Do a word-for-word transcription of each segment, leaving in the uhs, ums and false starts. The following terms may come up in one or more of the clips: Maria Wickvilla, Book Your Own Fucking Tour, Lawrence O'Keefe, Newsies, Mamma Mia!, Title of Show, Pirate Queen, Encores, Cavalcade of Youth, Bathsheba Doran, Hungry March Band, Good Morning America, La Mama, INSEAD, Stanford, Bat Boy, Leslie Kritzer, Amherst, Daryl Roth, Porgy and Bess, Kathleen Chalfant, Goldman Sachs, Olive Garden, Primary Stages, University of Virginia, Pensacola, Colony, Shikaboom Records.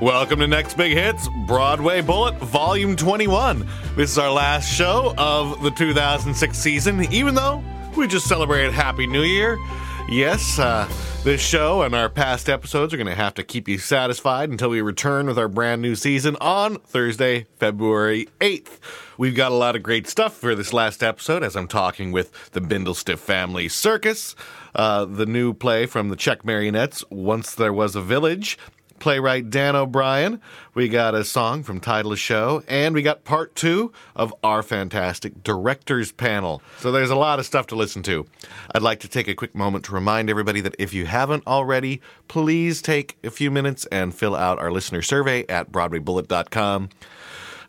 Welcome to Next Big Hits, Broadway Bullet, Volume twenty-one. This is our last show of the two thousand six season, even though we just celebrated Happy New Year. Yes, uh, this show and our past episodes are going to have to keep you satisfied until we return with our brand new season on Thursday, February eighth. We've got a lot of great stuff for this last episode as I'm talking with the Bindlestiff Family Circus, uh, the new play from the Czech Marionettes, Once There Was a Village, playwright Dan O'Brien. We got a song from Title of Show, and we got part two of our fantastic directors panel. So there's a lot of stuff to listen to. I'd like to take a quick moment to remind everybody that if you haven't already, please take a few minutes and fill out our listener survey at Broadway Bullet dot com.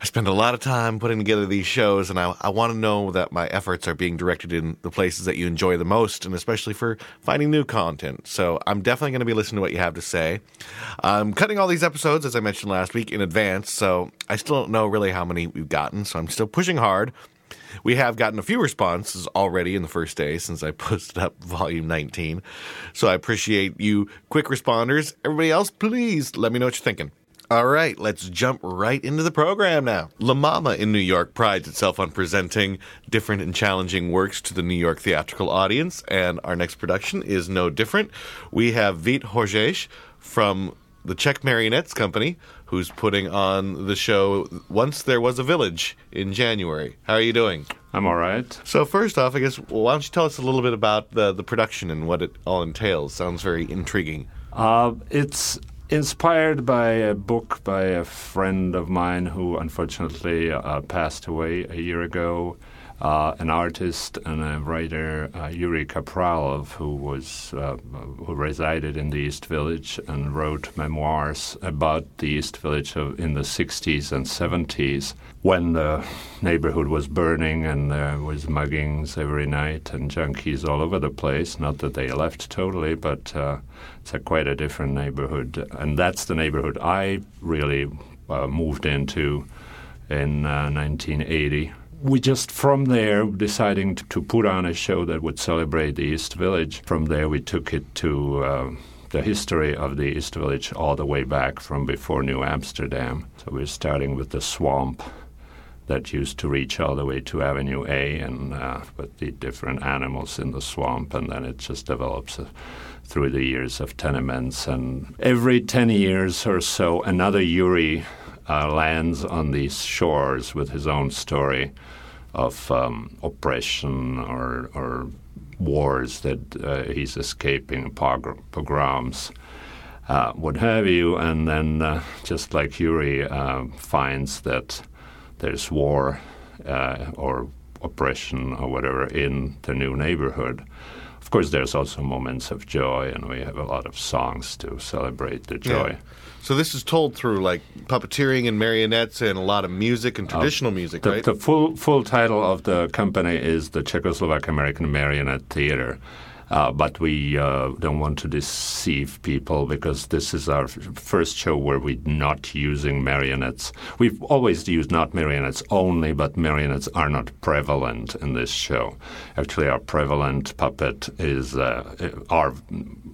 I spend a lot of time putting together these shows, and I, I want to know that my efforts are being directed in the places that you enjoy the most, and especially for finding new content. So I'm definitely going to be listening to what you have to say. I'm cutting all these episodes, as I mentioned last week, in advance, so I still don't know really how many we've gotten, so I'm still pushing hard. We have gotten a few responses already in the first day since I posted up Volume nineteen, so I appreciate you quick responders. Everybody else, please let me know what you're thinking. All right, let's jump right into the program now. La Mama in New York prides itself on presenting different and challenging works to the New York theatrical audience, and our next production is no different. We have Vít Horejš from the Czech Marionettes Company, who's putting on the show Once There Was a Village in January. How are you doing? I'm all right. So first off, I guess, well, why don't you tell us a little bit about the, the production and what it all entails? Sounds very intriguing. Uh, it's... Inspired by a book by a friend of mine who unfortunately uh, passed away a year ago, uh, an artist and a writer, uh, Yuri Kapralov, who was uh, who resided in the East Village and wrote memoirs about the East Village of, in the sixties and seventies, when the neighborhood was burning and there was muggings every night and junkies all over the place. Not that they left totally, but uh, it's a quite a different neighborhood. And that's the neighborhood I really uh, moved into in uh, nineteen eighty. We just, from there, deciding to put on a show that would celebrate the East Village. From there, we took it to Uh, the history of the East Village all the way back from before New Amsterdam. So we're starting with the swamp that used to reach all the way to Avenue A, and uh, with the different animals in the swamp, and then it just develops uh, through the years of tenements. And every ten years or so, another Yuri uh, lands on these shores with his own story of um, oppression or or wars that uh, he's escaping, pogr- pogroms, uh, what have you. And then uh, just like Yuri uh, finds that there's war uh, or oppression or whatever in the new neighborhood. Of course, there's also moments of joy, and we have a lot of songs to celebrate the joy. Yeah. So this is told through, like, puppeteering and marionettes and a lot of music and traditional uh, music, the, right? The full full title of the company is the Czechoslovak American Marionette Theater. Uh, but we uh, don't want to deceive people, because this is our f- first show where we're not using marionettes. We've always used not marionettes only, but marionettes are not prevalent in this show. Actually, our prevalent puppet is uh, our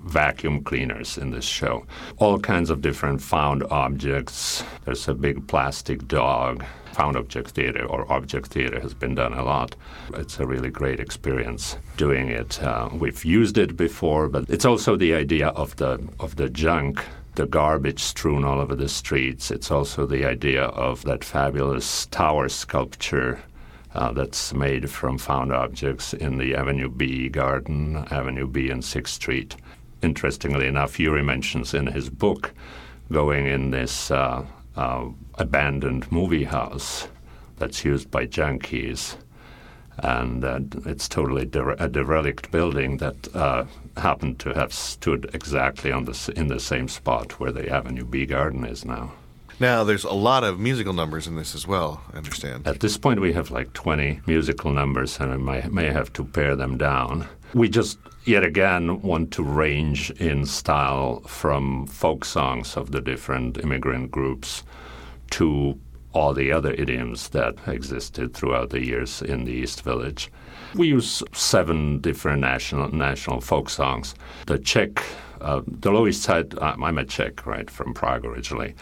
vacuum cleaners in this show. All kinds of different found objects. There's a big plastic dog. Found object theater or object theater has been done a lot. It's a really great experience doing it. Uh, we've used it before, but it's also the idea of the of the junk, the garbage strewn all over the streets. It's also the idea of that fabulous tower sculpture uh, that's made from found objects in the Avenue B garden, Avenue B and sixth street. Interestingly enough, Yuri mentions in his book going in this Uh, Uh, abandoned movie house that's used by junkies, and uh, it's totally de- a derelict building that uh, happened to have stood exactly on the, in the same spot where the Avenue B garden is now. Now, there's a lot of musical numbers in this as well, I understand. At this point, we have like twenty musical numbers, and I might, may have to pare them down. We just, yet again, want to range in style from folk songs of the different immigrant groups to all the other idioms that existed throughout the years in the East Village. We use seven different national national folk songs. The Czech, uh, the Lower East Side, uh, I'm a Czech, right, from Prague originally.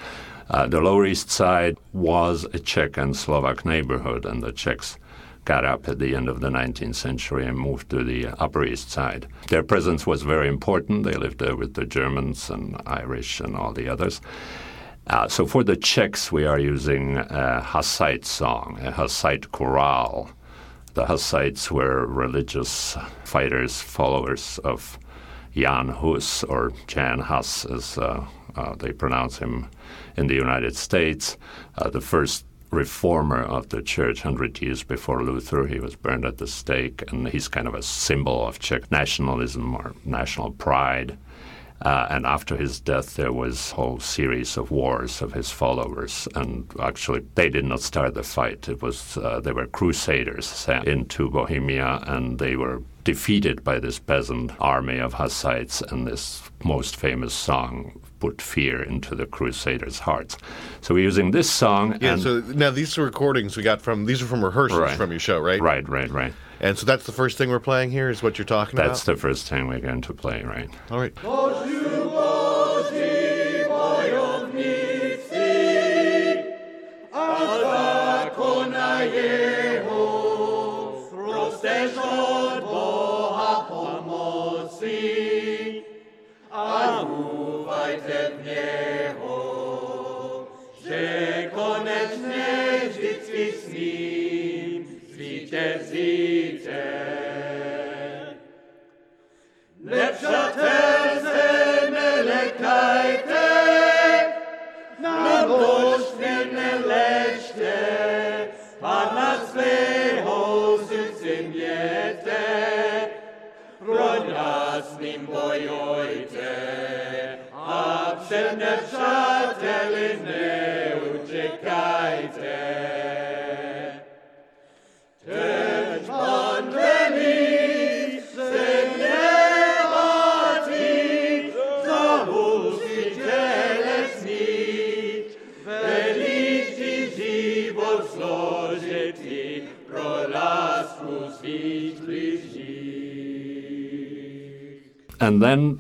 Uh, the Lower East Side was a Czech and Slovak neighborhood, and the Czechs got up at the end of the nineteenth century and moved to the Upper East Side. Their presence was very important. They lived there with the Germans and Irish and all the others. Uh, so for the Czechs, we are using a Hussite song, a Hussite chorale. The Hussites were religious fighters, followers of Jan Hus, or Jan Hus, as uh, uh, they pronounce him in the United States, uh, the first reformer of the church one hundred years before Luther. He was burned at the stake, and he's kind of a symbol of Czech nationalism or national pride. Uh, and after his death, there was a whole series of wars of his followers. And actually, they did not start the fight. It was uh, they were crusaders sent into Bohemia, and they were defeated by this peasant army of Hussites. And this most famous song put fear into the crusaders' hearts. So we're using this song. Yeah. And so now these are recordings we got from these are from rehearsals right. from your show, right? Right. Right. Right. And so that's the first thing we're playing here, is what you're talking that's about? That's the first thing we're going to play, right? All right. And then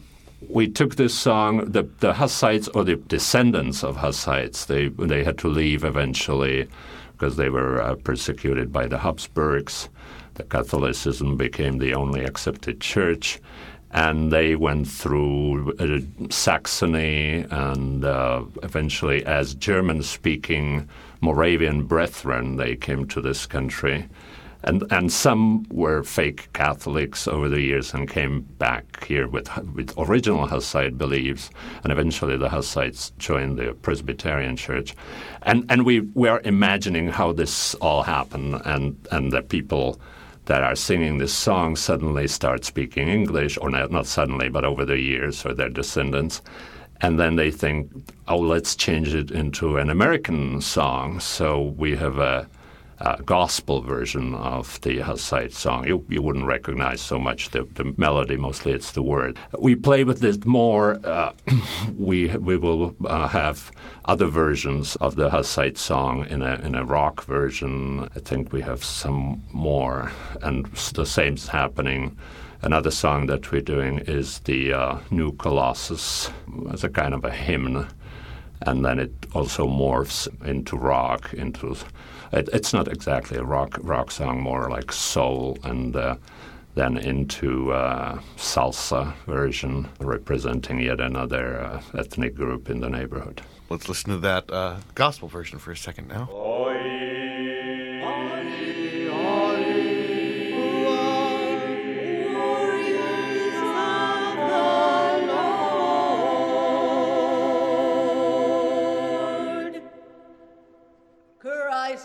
we took this song, the, the Hussites, or the descendants of Hussites, they they had to leave eventually because they were uh, persecuted by the Habsburgs. The Catholicism became the only accepted church, and they went through uh, Saxony and uh, eventually, as German-speaking Moravian brethren, they came to this country. And and some were fake Catholics over the years and came back here with with original Hussite beliefs, and eventually the Hussites joined the Presbyterian Church, and and we, we are imagining how this all happened, and and the people that are singing this song suddenly start speaking English, or not, not suddenly, but over the years, or their descendants. And then they think, oh, let's change it into an American song, so we have a Uh, gospel version of the Hussite song. You, you wouldn't recognize so much the, the melody, mostly it's the word. We play with this more. Uh, we we will uh, have other versions of the Hussite song in a in a rock version. I think we have some more, and the same's happening. Another song that we're doing is the uh, New Colossus as a kind of a hymn, and then it also morphs into rock, into... It's not exactly a rock rock song, more like soul, and uh, then into uh, salsa version, representing yet another uh, ethnic group in the neighborhood. Let's listen to that uh, gospel version for a second now. Oy.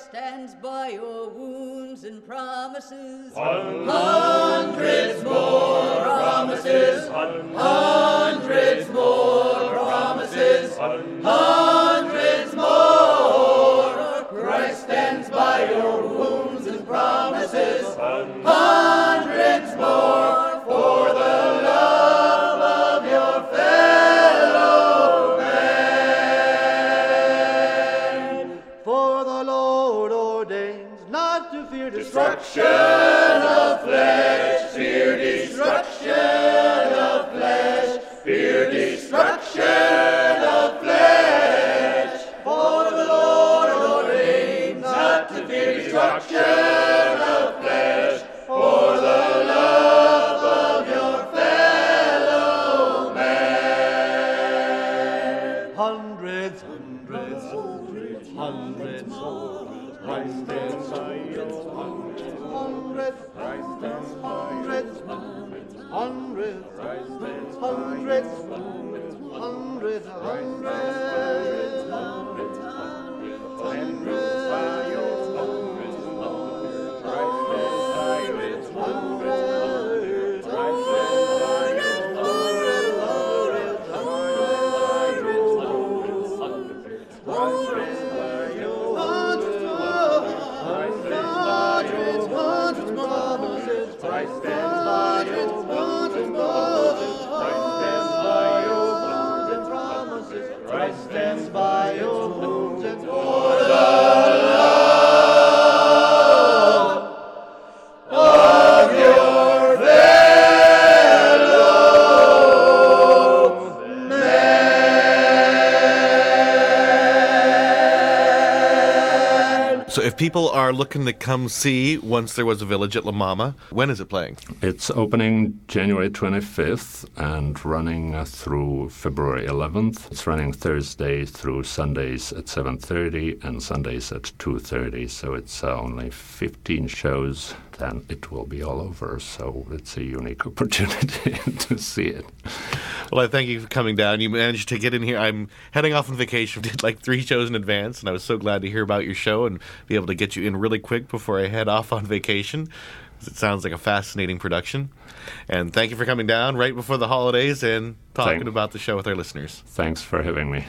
Stands by your wounds and promises, hundreds more promises, hundreds more promises, hundreds more People are looking to come see Once There Was a Village at La Mama. When is it playing? It's opening January twenty-fifth and running through February eleventh. It's running Thursday through Sundays at seven thirty and Sundays at two thirty. So it's uh, only fifteen shows, then it will be all over. So it's a unique opportunity to see it. Well, I thank you for coming down. You managed to get in here. I'm heading off on vacation. Did like three shows in advance, and I was so glad to hear about your show and be able to get you in really quick before I head off on vacation. It sounds like a fascinating production. And thank you for coming down right before the holidays and talking Thanks. About the show with our listeners. Thanks for having me.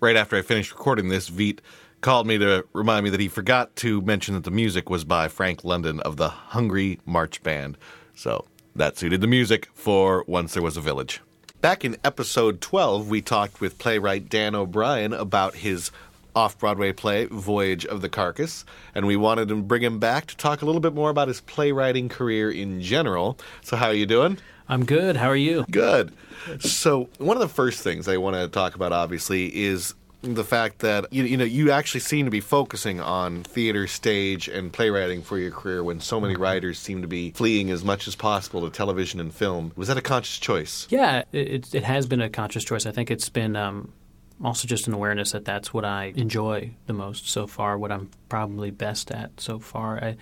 Right after I finished recording this, Vít called me to remind me that he forgot to mention that the music was by Frank London of the Hungry March Band. So that suited the music for Once There Was a Village. Back in episode twelve, we talked with playwright Dan O'Brien about his off-Broadway play, Voyage of the Carcass, and we wanted to bring him back to talk a little bit more about his playwriting career in general. So how are you doing? I'm good. How are you? Good. So one of the first things I want to talk about, obviously, is the fact that, you, you know, you actually seem to be focusing on theater, stage, and playwriting for your career when so many writers seem to be fleeing as much as possible to television and film. Was that a conscious choice? Yeah, it, it has been a conscious choice. I think it's been um, also just an awareness that that's what I enjoy the most so far, what I'm probably best at so far. I,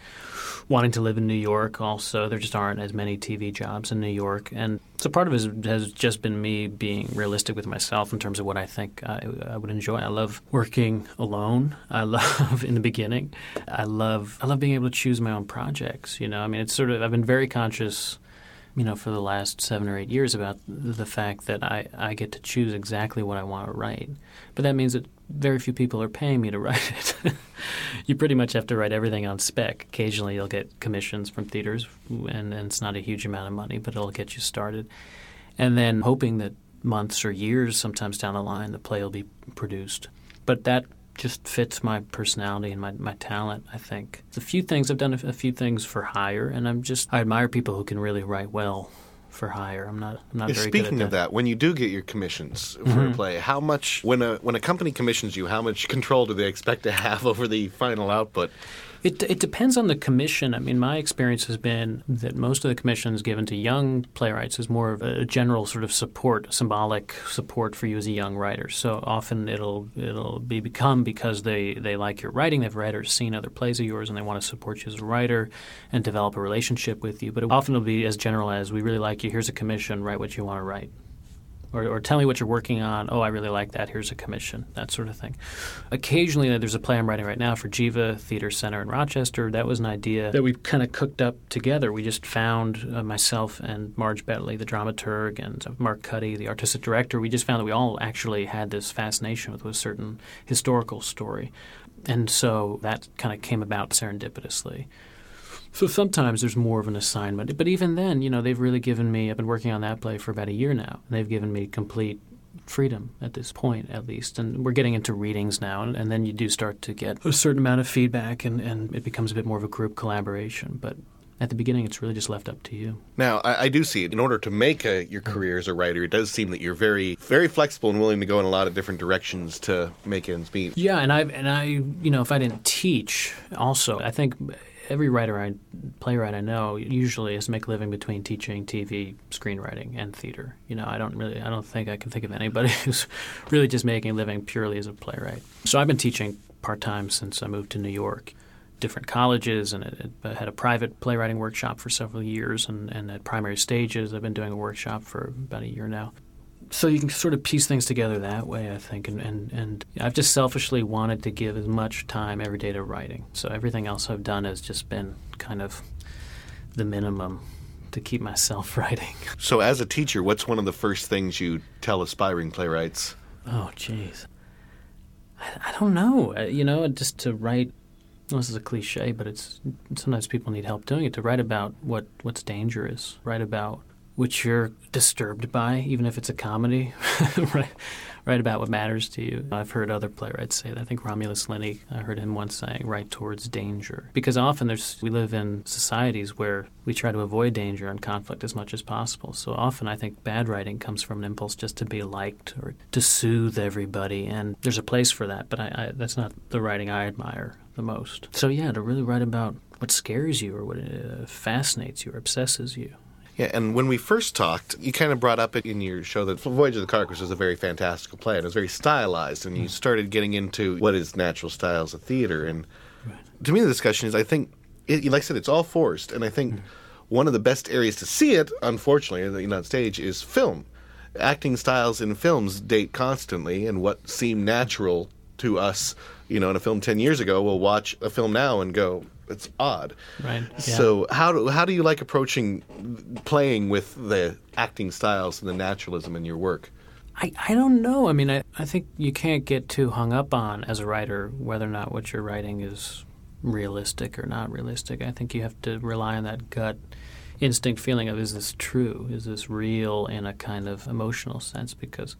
wanting to live in New York also, there just aren't as many T V jobs in New York. And so part of it has just been me being realistic with myself in terms of what I think I, I would enjoy. I love working alone. I love, in the beginning, I love I love being able to choose my own projects. You know, I mean, it's sort of, I've been very conscious, you know, for the last seven or eight years about the fact that I, I get to choose exactly what I want to write. But that means that very few people are paying me to write it. You pretty much have to write everything on spec. Occasionally you'll get commissions from theaters, and, and it's not a huge amount of money, but it'll get you started. And then hoping that months or years sometimes down the line the play will be produced. But that just fits my personality and my, my talent, I think. It's a few things. I've done a, a few things for hire, and I'm just I admire people who can really write well for hire. I'm not I'm not yeah, very good at that. Speaking of that, when you do get your commissions for mm-hmm. a play, how much when a when a company commissions you, how much control do they expect to have over the final output? It it depends on the commission. I mean, my experience has been that most of the commissions given to young playwrights is more of a general sort of support, symbolic support for you as a young writer. So often it'll it'll be become because they, they like your writing, they've read or seen other plays of yours, and they want to support you as a writer and develop a relationship with you. But it, often it'll be as general as, we really like you, here's a commission, write what you want to write. Or, or tell me what you're working on. Oh, I really like that. Here's a commission. That sort of thing. Occasionally, there's a play I'm writing right now for Geva Theater Center in Rochester. That was an idea that we kind of cooked up together. We just found uh, myself and Marge Bentley, the dramaturg, and Mark Cuddy, the artistic director. We just found that we all actually had this fascination with a certain historical story. And so that kind of came about serendipitously. So sometimes there's more of an assignment. But even then, you know, they've really given me, I've been working on that play for about a year now, and they've given me complete freedom at this point, at least. And we're getting into readings now, and, and then you do start to get a certain amount of feedback, and, and it becomes a bit more of a group collaboration. But at the beginning, it's really just left up to you. Now, I, I do see it. In order to make a, your career as a writer, it does seem that you're very, very flexible and willing to go in a lot of different directions to make ends meet. Yeah, and I, and I, you know, if I didn't teach, also, I think every writer, I, playwright I know, usually has to make a living between teaching, T V, screenwriting, and theater. You know, I don't really, I don't think I can think of anybody who's really just making a living purely as a playwright. So I've been teaching part-time since I moved to New York. Different colleges, and it, it had a private playwriting workshop for several years, and, and at Primary Stages I've been doing a workshop for about a year now. So you can sort of piece things together that way, I think, and, and, and I've just selfishly wanted to give as much time every day to writing. So everything else I've done has just been kind of the minimum to keep myself writing. So as a teacher, what's one of the first things you tell aspiring playwrights? Oh, geez. I, I don't know. You know, just to write... This is a cliche, but it's sometimes people need help doing it, to write about what, what's dangerous, write about what you're disturbed by, even if it's a comedy, write, write about what matters to you. I've heard other playwrights say that. I think Romulus Linney, I heard him once saying, write towards danger. Because often there's we live in societies where we try to avoid danger and conflict as much as possible. So often I think bad writing comes from an impulse just to be liked or to soothe everybody, and there's a place for that, but I, I, that's not the writing I admire the most. So yeah, to really write about what scares you or what uh, fascinates you or obsesses you. Yeah, and when we first talked, you kind of brought up in your show that Voyage of the Carcass was a very fantastical play, and it was very stylized, and you started getting into what is natural styles of theater. And right. To me, the discussion is, I think, it, like I said, it's all forced, and I think mm. one of the best areas to see it, unfortunately, on stage, is film. Acting styles in films date constantly, and what seemed natural to us, you know, in a film ten years ago, we'll watch a film now and go, it's odd. Right. Yeah. So how do, how do you like approaching playing with the acting styles and the naturalism in your work? I, I don't know. I mean, I, I think you can't get too hung up on, as a writer, whether or not what you're writing is realistic or not realistic. I think you have to rely on that gut instinct feeling of, is this true? Is this real in a kind of emotional sense? Because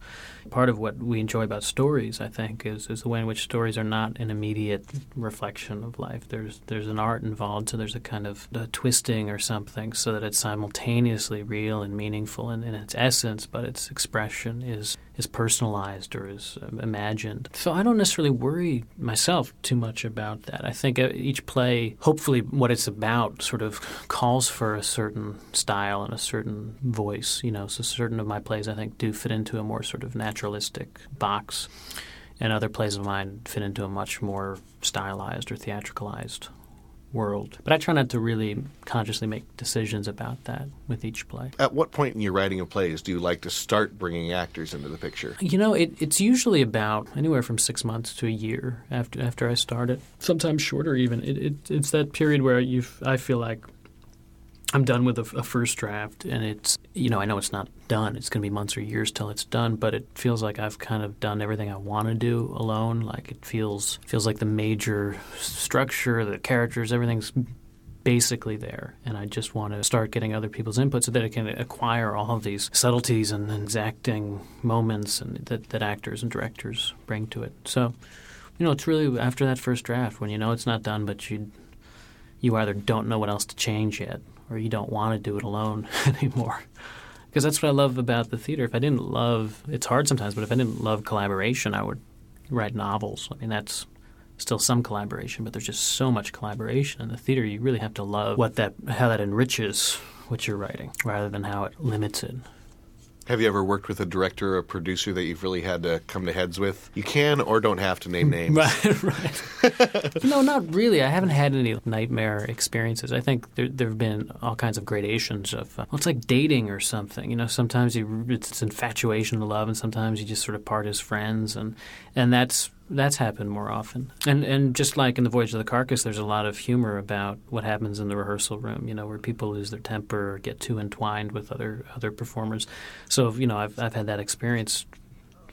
part of what we enjoy about stories, I think, is, is the way in which stories are not an immediate reflection of life. There's there's an art involved, so there's a kind of a twisting or something so that it's simultaneously real and meaningful in, in its essence, but its expression is, is personalized or is imagined. So I don't necessarily worry myself too much about that. I think each play, hopefully what it's about sort of calls for a certain certain style and a certain voice, you know, so certain of my plays I think do fit into a more sort of naturalistic box, and other plays of mine fit into a much more stylized or theatricalized world. But I try not to really consciously make decisions about that with each play. At what point in your writing of plays do you like to start bringing actors into the picture? You know, it, it's usually about anywhere from six months to a year after after I start it, sometimes shorter even. It, it, it's that period where you've, I feel like I'm done with a, a first draft, and it's, you know, I know it's not done. It's going to be months or years till it's done, but it feels like I've kind of done everything I want to do alone. Like it feels feels like the major structure, the characters, everything's basically there, and I just want to start getting other people's input so that I can acquire all of these subtleties and exacting moments and that, that actors and directors bring to it. So, you know, it's really after that first draft when you know it's not done, but you you either don't know what else to change yet, or you don't want to do it alone anymore. Because that's what I love about the theater. If I didn't love, it's hard sometimes, but if I didn't love collaboration, I would write novels. I mean, that's still some collaboration, but there's just so much collaboration in the theater. You really have to love what that, how that enriches what you're writing rather than how it limits it. Have you ever worked with a director or a producer that you've really had to come to heads with? You can or don't have to name names. Right, right. No, not really. I haven't had any nightmare experiences. I think there, there have been all kinds of gradations of, uh, well, it's like dating or something. You know, sometimes you, it's infatuation to love, and sometimes you just sort of part as friends, and, and that's... That's happened more often. And and just like in The Voyage of the Carcass, there's a lot of humor about what happens in the rehearsal room, you know, where people lose their temper or get too entwined with other other performers. So, you know, I've I've had that experience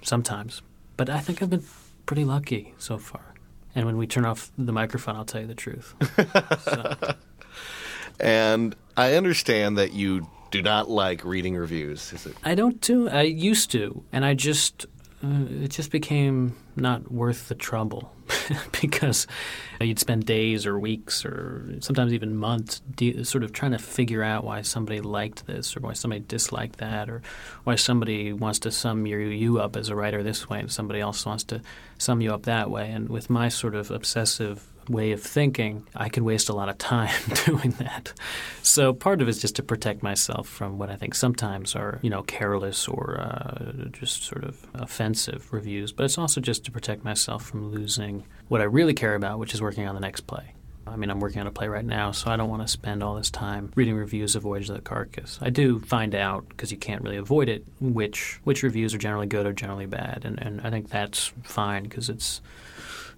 sometimes. But I think I've been pretty lucky so far. And when we turn off the microphone, I'll tell you the truth. So. And I understand that you do not like reading reviews, is it? I don't do. I used to, and I just uh, it just became not worth the trouble because you'd spend days or weeks or sometimes even months de- sort of trying to figure out why somebody liked this or why somebody disliked that or why somebody wants to sum you, you up as a writer this way and somebody else wants to sum you up that way. And with my sort of obsessive way of thinking, I could waste a lot of time doing that. So part of it is just to protect myself from what I think sometimes are, you know, careless or uh, just sort of offensive reviews. But it's also just to protect myself from losing what I really care about, which is working on the next play. I mean, I'm working on a play right now, so I don't want to spend all this time reading reviews of Voyage of the Carcass. I do find out, because you can't really avoid it, which which reviews are generally good or generally bad. And, and I think that's fine because it's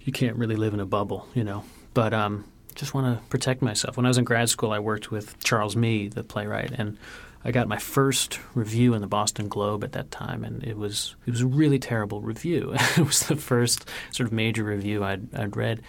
you can't really live in a bubble, you know. But um, just want to protect myself. When I was in grad school, I worked with Charles Mee, the playwright, and I got my first review in the Boston Globe at that time, and it was it was a really terrible review. It was the first sort of major review I'd, I'd read,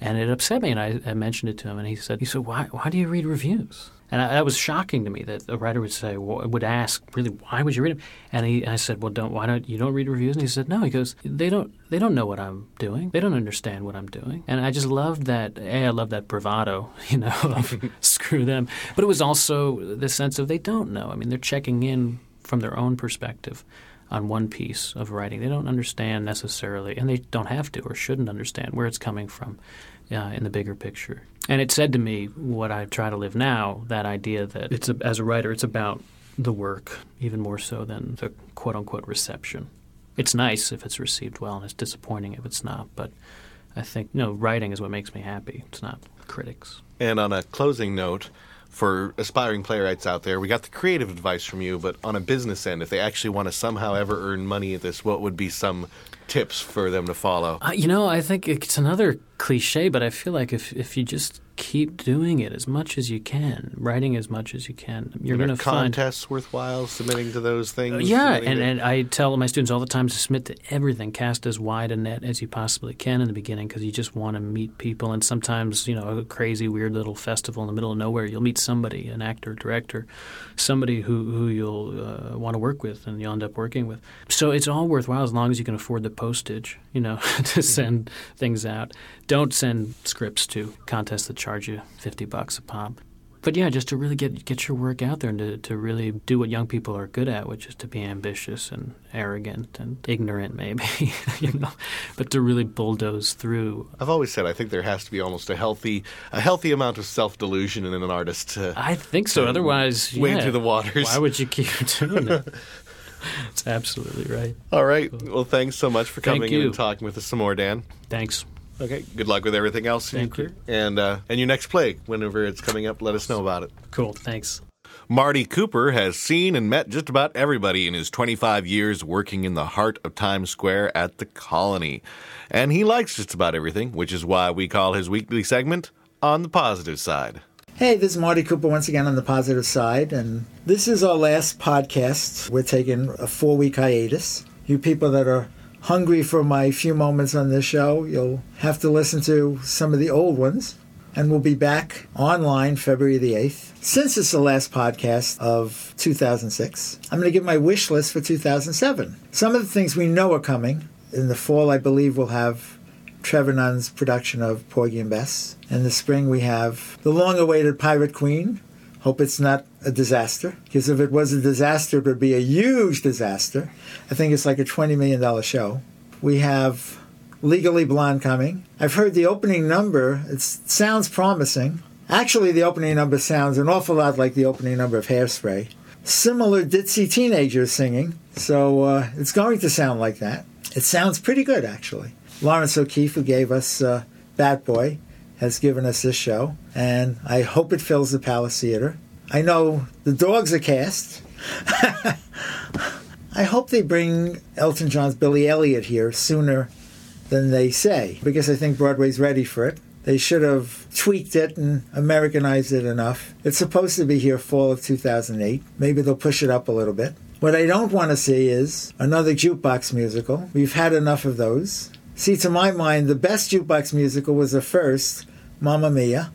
and it upset me. And I, I mentioned it to him, and he said, "He said, why why do you read reviews?" And I, that was shocking to me that a writer would say, would ask, really, why would you read them? And he, I said, well, don't, why don't you don't read reviews? And he said, no. He goes, they don't, they don't know what I'm doing. They don't understand what I'm doing. And I just loved that. A, I loved that bravado, you know, of screw them. But it was also the sense of they don't know. I mean, they're checking in from their own perspective on one piece of writing. They don't understand necessarily, and they don't have to or shouldn't understand where it's coming from uh, in the bigger picture. And it said to me what I try to live now, that idea that it's a, as a writer, it's about the work even more so than the quote-unquote reception. It's nice if it's received well, and it's disappointing if it's not. But I think, you know, writing is what makes me happy. It's not critics. And on a closing note, for aspiring playwrights out there, we got the creative advice from you, but on a business end, if they actually want to somehow ever earn money at this, what would be some tips for them to follow? Uh, you know, I think it's another cliche, but I feel like if, if you just keep doing it as much as you can, writing as much as you can, you're going to find... contests worthwhile, submitting to those things? Uh, yeah, and, to... and I tell my students all the time to submit to everything. Cast as wide a net as you possibly can in the beginning because you just want to meet people. And sometimes, you know, a crazy, weird little festival in the middle of nowhere, you'll meet somebody, an actor, director, somebody who, who you'll uh, want to work with and you'll end up working with. So it's all worthwhile as long as you can afford the postage, you know, to send mm-hmm. things out. Don't send scripts to contests that charge you fifty bucks a pop. But yeah, just to really get get your work out there and to, to really do what young people are good at, which is to be ambitious and arrogant and ignorant maybe, you know, but to really bulldoze through. I've always said I think there has to be almost a healthy a healthy amount of self-delusion in an artist. To, I think so. To Otherwise, wade yeah, through the waters. Why would you keep doing it? It's absolutely right. All right. Cool. Well, thanks so much for coming in and talking with us some more, Dan. Thanks. Okay, good luck with everything else. Thank you. And, uh, and your next play, whenever it's coming up, let us know about it. Cool, thanks. Marty Cooper has seen and met just about everybody in his twenty-five years working in the heart of Times Square at the Colony. And he likes just about everything, which is why we call his weekly segment On the Positive Side. Hey, this is Marty Cooper once again on the Positive Side, and this is our last podcast. We're taking a four-week hiatus. You people that are hungry for my few moments on this show, you'll have to listen to some of the old ones. And we'll be back online February the eighth. Since it's the last podcast of two thousand six, I'm going to give my wish list for two thousand seven. Some of the things we know are coming. In the fall, I believe we'll have Trevor Nunn's production of Porgy and Bess. In the spring, we have the long-awaited Pirate Queen. Hope it's not a disaster, because if it was a disaster, it would be a huge disaster. I think it's like a twenty million dollars show. We have Legally Blonde coming. I've heard the opening number. It sounds promising. Actually, the opening number sounds an awful lot like the opening number of Hairspray. Similar ditzy teenagers singing, so uh, it's going to sound like that. It sounds pretty good, actually. Lawrence O'Keefe, who gave us uh, Bat Boy, has given us this show, and I hope it fills the Palace Theater. I know the Dogs are cast. I hope they bring Elton John's Billy Elliot here sooner than they say, because I think Broadway's ready for it. They should have tweaked it and Americanized it enough. It's supposed to be here fall of two thousand eight. Maybe they'll push it up a little bit. What I don't want to see is another jukebox musical. We've had enough of those. See, to my mind, the best jukebox musical was the first, Mamma Mia.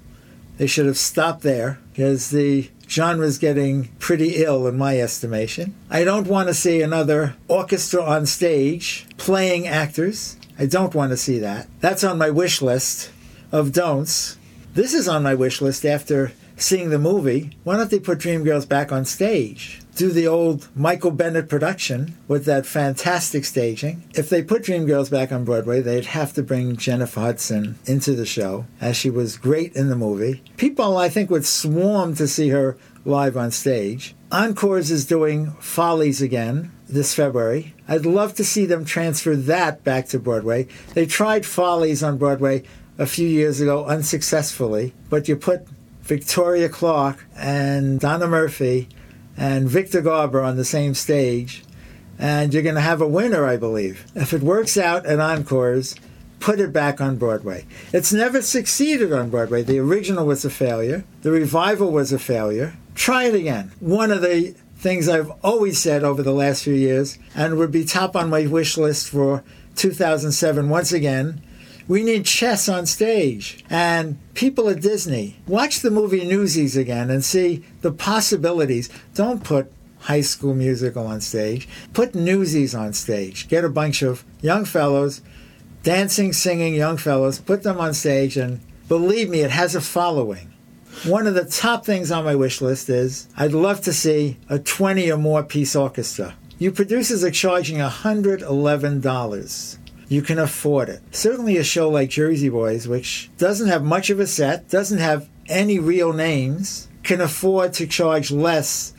They should have stopped there because the genre's getting pretty ill in my estimation. I don't want to see another orchestra on stage playing actors. I don't want to see that. That's on my wish list of don'ts. This is on my wish list after seeing the movie. Why don't they put Dreamgirls back on stage? Do the old Michael Bennett production with that fantastic staging. If they put Dreamgirls back on Broadway, they'd have to bring Jennifer Hudson into the show, as she was great in the movie. People, I think, would swarm to see her live on stage. Encores is doing Follies again this February. I'd love to see them transfer that back to Broadway. They tried Follies on Broadway a few years ago unsuccessfully, but you put Victoria Clark and Donna Murphy and Victor Garber on the same stage, and you're going to have a winner, I believe. If it works out at Encores, put it back on Broadway. It's never succeeded on Broadway. The original was a failure. The revival was a failure. Try it again. One of the things I've always said over the last few years, and would be top on my wish list for two thousand seven once again, we need chess on stage. And people at Disney, watch the movie Newsies again and see the possibilities. Don't put High School Musical on stage. Put Newsies on stage. Get a bunch of young fellows, dancing, singing young fellows, put them on stage, and believe me, it has a following. One of the top things on my wish list is I'd love to see a twenty or more piece orchestra. You producers are charging one hundred eleven dollars. You can afford it. Certainly a show like Jersey Boys, which doesn't have much of a set, doesn't have any real names, can afford to charge less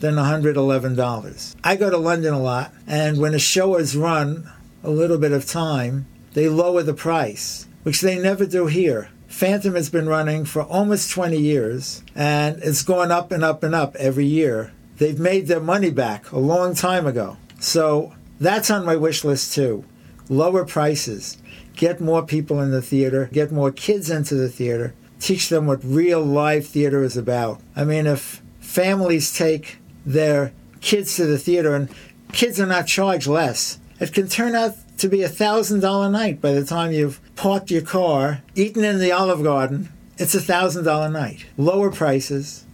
than one hundred eleven dollars. I go to London a lot, and when a show is run a little bit of time, they lower the price, which they never do here. Phantom has been running for almost twenty years, and it's gone up and up and up every year. They've made their money back a long time ago. So that's on my wish list too. Lower prices, get more people in the theater, get more kids into the theater, teach them what real live theater is about. I mean, if families take their kids to the theater and kids are not charged less, it can turn out to be a one thousand dollars night by the time you've parked your car, eaten in the Olive Garden. It's a one thousand dollars night. Lower prices,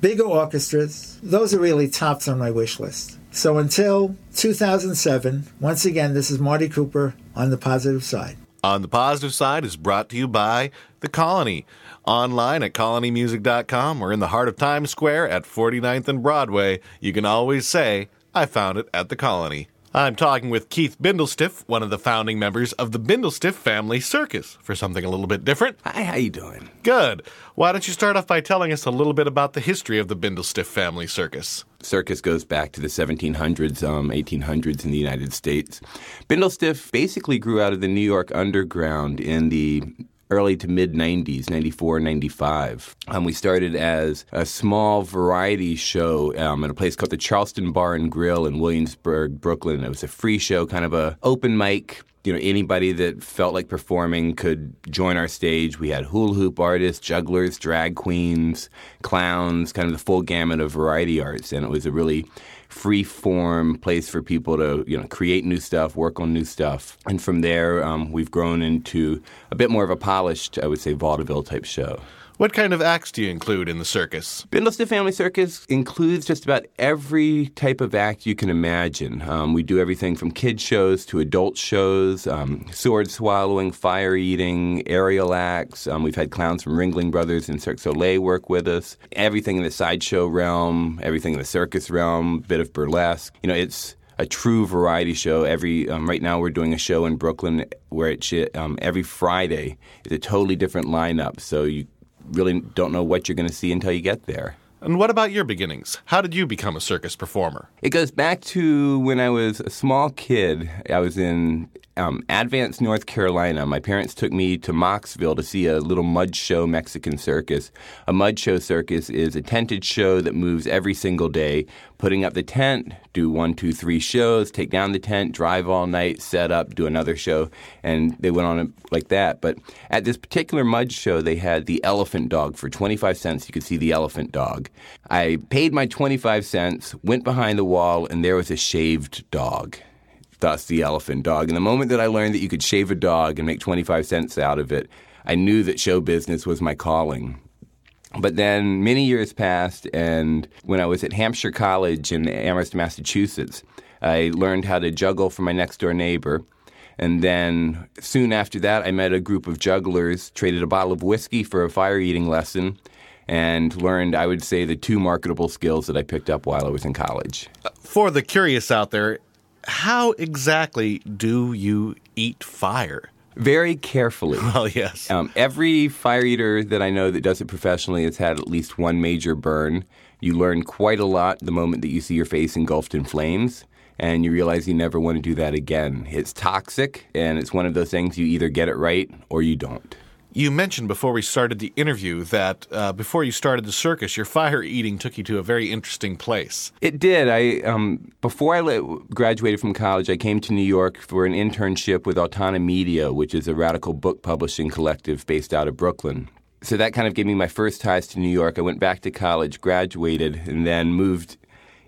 bigger orchestras, those are really tops on my wish list. So until two thousand seven, once again, this is Marty Cooper on The Positive Side. On The Positive Side is brought to you by The Colony, online at colony music dot com or in the heart of Times Square at forty-ninth and Broadway. You can always say, I found it at The Colony. I'm talking with Keith Bindlestiff, one of the founding members of the Bindlestiff Family Circus, for something a little bit different. Hi, how you doing? Good. Why don't you start off by telling us a little bit about the history of the Bindlestiff Family Circus? Circus goes back to the seventeen hundreds, um, eighteen hundreds in the United States. Bindlestiff basically grew out of the New York underground in the early to mid-nineties, ninety-four, ninety-five. Um, we started as a small variety show um, at a place called the Charleston Bar and Grill in Williamsburg, Brooklyn. It was a free show, kind of a open mic. You know, anybody that felt like performing could join our stage. We had hula hoop artists, jugglers, drag queens, clowns, kind of the full gamut of variety arts. And it was a really free-form place for people to, you know, create new stuff, work on new stuff. And from there, um, we've grown into a bit more of a polished, I would say, vaudeville-type show. What kind of acts do you include in the circus? Bindlestiff Family Circus includes just about every type of act you can imagine. Um, we do everything from kid shows to adult shows, um, sword swallowing, fire eating, aerial acts. Um, we've had clowns from Ringling Brothers and Cirque du Soleil work with us. Everything in the sideshow realm, everything in the circus realm, a bit of burlesque. You know, it's a true variety show. Every um, right now we're doing a show in Brooklyn where it's um, every Friday it's a totally different lineup. So you really don't know what you're going to see until you get there. And what about your beginnings? How did you become a circus performer? It goes back to when I was a small kid. I was in um, Advance, North Carolina. My parents took me to Mocksville to see a little mud show Mexican circus. A mud show circus is a tented show that moves every single day, putting up the tent, do one, two, three shows, take down the tent, drive all night, set up, do another show, and they went on like that. But at this particular mud show, they had the elephant dog. For twenty-five cents, you could see the elephant dog. I paid my twenty-five cents, went behind the wall, and there was a shaved dog, thus the elephant dog. And the moment that I learned that you could shave a dog and make twenty-five cents out of it, I knew that show business was my calling. But then many years passed, and when I was at Hampshire College in Amherst, Massachusetts, I learned how to juggle from my next-door neighbor. And then soon after that, I met a group of jugglers, traded a bottle of whiskey for a fire-eating lesson, and learned, I would say, the two marketable skills that I picked up while I was in college. For the curious out there, how exactly do you eat fire? Very carefully. Oh, yes. Um, every fire eater that I know that does it professionally has had at least one major burn. You learn quite a lot the moment that you see your face engulfed in flames, and you realize you never want to do that again. It's toxic, and it's one of those things you either get it right or you don't. You mentioned before we started the interview that uh, before you started the circus, your fire eating took you to a very interesting place. It did. I um, before I let, graduated from college, I came to New York for an internship with Autonomy Media, which is a radical book publishing collective based out of Brooklyn. So that kind of gave me my first ties to New York. I went back to college, graduated, and then moved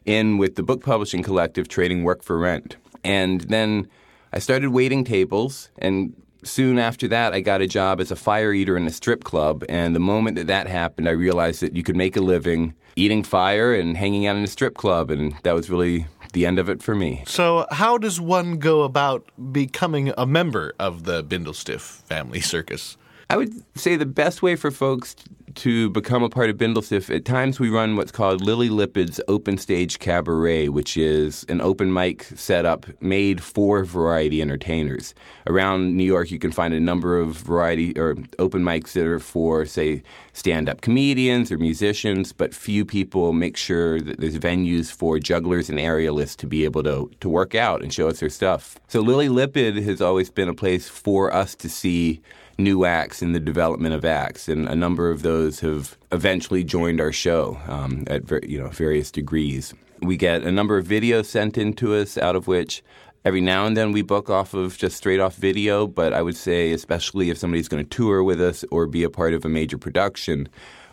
in with the book publishing collective trading work for rent. And then I started waiting tables, and soon after that, I got a job as a fire eater in a strip club, and the moment that that happened, I realized that you could make a living eating fire and hanging out in a strip club, and that was really the end of it for me. So how does one go about becoming a member of the Bindlestiff Family Circus? I would say the best way for folks to become a part of Bindlestiff, at times we run what's called Lily Lipid's Open Stage Cabaret, which is an open mic setup made for variety entertainers. Around New York, you can find a number of variety or open mics that are for, say, stand-up comedians or musicians, but few people make sure that there's venues for jugglers and aerialists to be able to, to work out and show us their stuff. So Lily Lipid has always been a place for us to see new acts and the development of acts, and a number of those have eventually joined our show um, at ver- you know various degrees. We get a number of videos sent in to us, out of which every now and then we book off of just straight-off video, but I would say, especially if somebody's going to tour with us or be a part of a major production,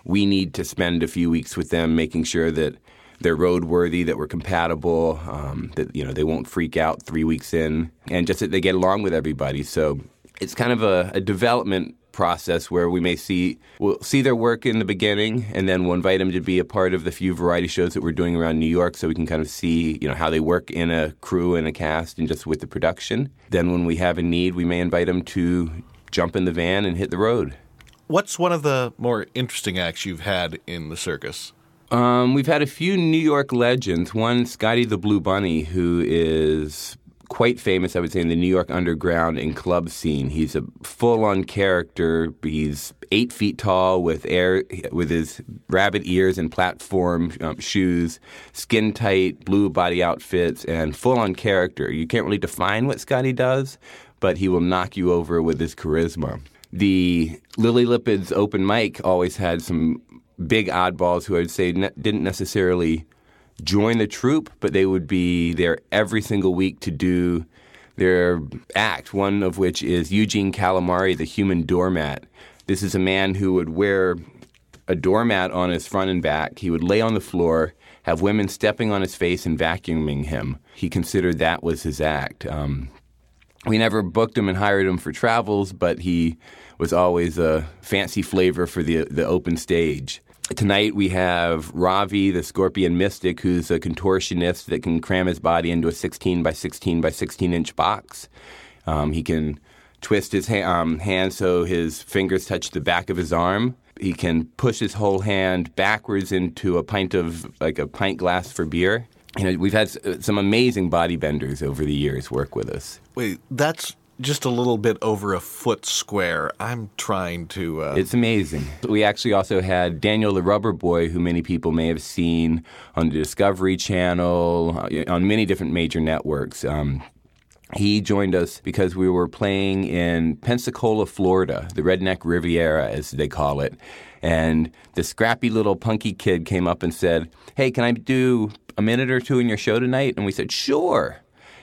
we need to spend a few weeks with them making sure that they're roadworthy, that we're compatible, um, that you know they won't freak out three weeks in, and just that they get along with everybody. So it's kind of a, a development process where we may see we'll see their work in the beginning, and then we'll invite them to be a part of the few variety shows that we're doing around New York, so we can kind of see you know how they work in a crew and a cast and just with the production. Then when we have a need, we may invite them to jump in the van and hit the road. What's one of the more interesting acts you've had in the circus? Um, we've had a few New York legends. One, Scotty the Blue Bunny, who is quite famous, I would say, in the New York underground and club scene. He's a full-on character. He's eight feet tall, with air, with his rabbit ears and platform um, shoes, skin-tight blue body outfits, and full-on character. You can't really define what Scotty does, but he will knock you over with his charisma. The Lily Lipid's open mic always had some big oddballs who I'd say ne- didn't necessarily join the troupe, but they would be there every single week to do their act, one of which is Eugene Calamari, the human doormat. This is a man who would wear a doormat on his front and back. He would lay on the floor, have women stepping on his face and vacuuming him. He considered that was his act. Um, we never booked him and hired him for travels, but he was always a fancy flavor for the the open stage. Tonight we have Ravi, the scorpion mystic, who's a contortionist that can cram his body into a sixteen by sixteen by sixteen inch box. Um, he can twist his ha- um, hand so his fingers touch the back of his arm. He can push his whole hand backwards into a pint of, like a pint glass for beer. You know, we've had some amazing body benders over the years work with us. Wait, that's just a little bit over a foot square. I'm trying to... Uh... It's amazing. We actually also had Daniel the Rubber Boy, who many people may have seen on the Discovery Channel, on many different major networks. Um, he joined us because we were playing in Pensacola, Florida, the Redneck Riviera, as they call it. And the scrappy little punky kid came up and said, "Hey, can I do a minute or two in your show tonight?" And we said, "Sure."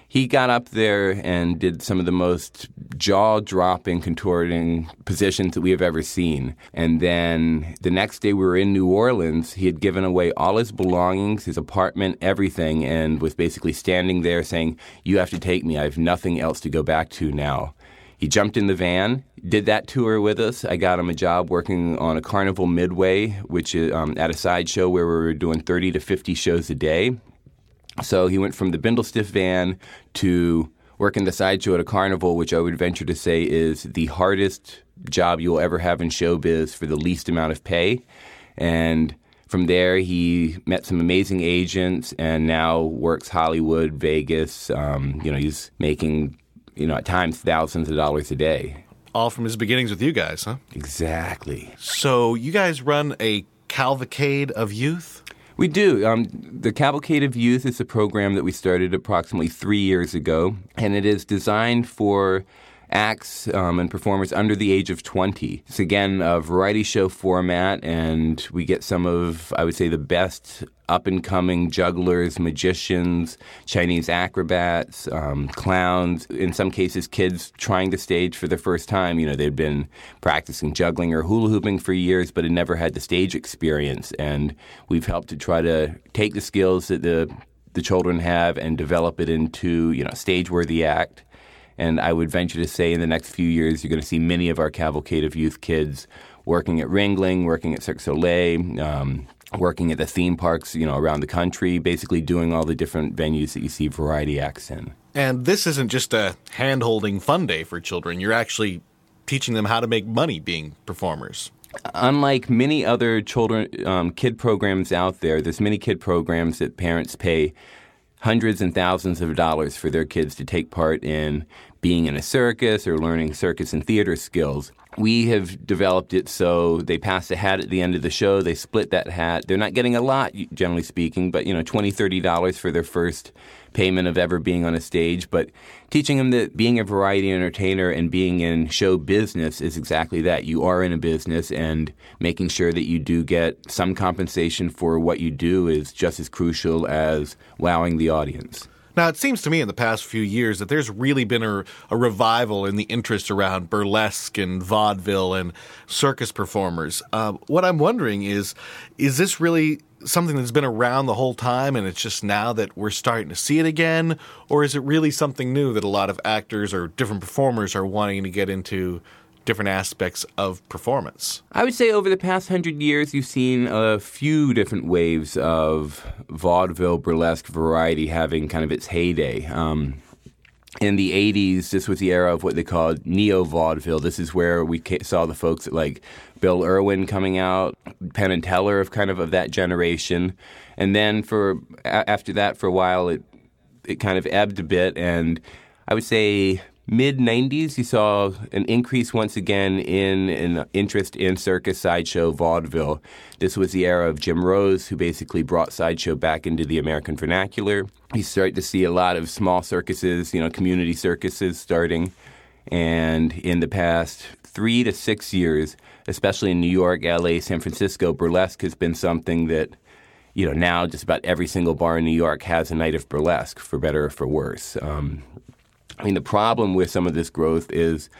He got up there and did some of the most jaw-dropping, contorting positions that we have ever seen. And then the next day we were in New Orleans. He had given away all his belongings, his apartment, everything, and was basically standing there saying, "You have to take me. I have nothing else to go back to now." He jumped in the van, did that tour with us. I got him a job working on a Carnival Midway, which is um, at a sideshow where we were doing thirty to fifty shows a day. So he went from the Bindlestiff van to working the sideshow at a carnival, which I would venture to say is the hardest job you'll ever have in showbiz for the least amount of pay. And from there, he met some amazing agents and now works Hollywood, Vegas. Um, you know, he's making, you know, at times thousands of dollars a day. All from his beginnings with you guys, huh? Exactly. So you guys run a Cavalcade of Youth? We do. Um, the Cavalcade of Youth is a program that we started approximately three years ago, and it is designed for acts um, and performers under the age of twenty. It's, again, a variety show format, and we get some of, I would say, the best up-and-coming jugglers, magicians, Chinese acrobats, um, clowns, in some cases kids trying to stage for the first time. You know, they'd been practicing juggling or hula hooping for years, but had never had the stage experience. And we've helped to try to take the skills that the, the children have and develop it into, you know, a stage-worthy act. And I would venture to say in the next few years, you're going to see many of our Cavalcade of Youth kids working at Ringling, working at Cirque du Soleil, um, working at the theme parks, you know, around the country, basically doing all the different venues that you see variety acts in. And this isn't just a hand-holding fun day for children. You're actually teaching them how to make money being performers. Unlike many other children, um, kid programs out there, there's many kid programs that parents pay hundreds and thousands of dollars for their kids to take part in being in a circus or learning circus and theater skills. We have developed it so they pass a hat at the end of the show. They split that hat. They're not getting a lot, generally speaking, but, you know, twenty dollars, thirty dollars for their first payment of ever being on a stage. But teaching them that being a variety entertainer and being in show business is exactly that. You are in a business, and making sure that you do get some compensation for what you do is just as crucial as wowing the audience. Now, it seems to me in the past few years that there's really been a, a revival in the interest around burlesque and vaudeville and circus performers. Uh, what I'm wondering is, is this really something that's been around the whole time and it's just now that we're starting to see it again? Or is it really something new that a lot of actors or different performers are wanting to get into different aspects of performance? I would say over the past hundred years, you've seen a few different waves of vaudeville, burlesque, variety having kind of its heyday. Um, in the eighties, this was the era of what they called neo-vaudeville. This is where we saw the folks like Bill Irwin coming out, Penn and Teller of kind of of that generation. And then for after that, for a while, it it kind of ebbed a bit. And I would say mid-nineties, you saw an increase once again in, in interest in circus, sideshow, vaudeville. This was the era of Jim Rose, who basically brought sideshow back into the American vernacular. You start to see a lot of small circuses, you know, community circuses starting. And in the past three to six years, especially in New York, L A, San Francisco, burlesque has been something that, you know, now just about every single bar in New York has a night of burlesque, for better or for worse. Um I mean, the problem with some of this growth is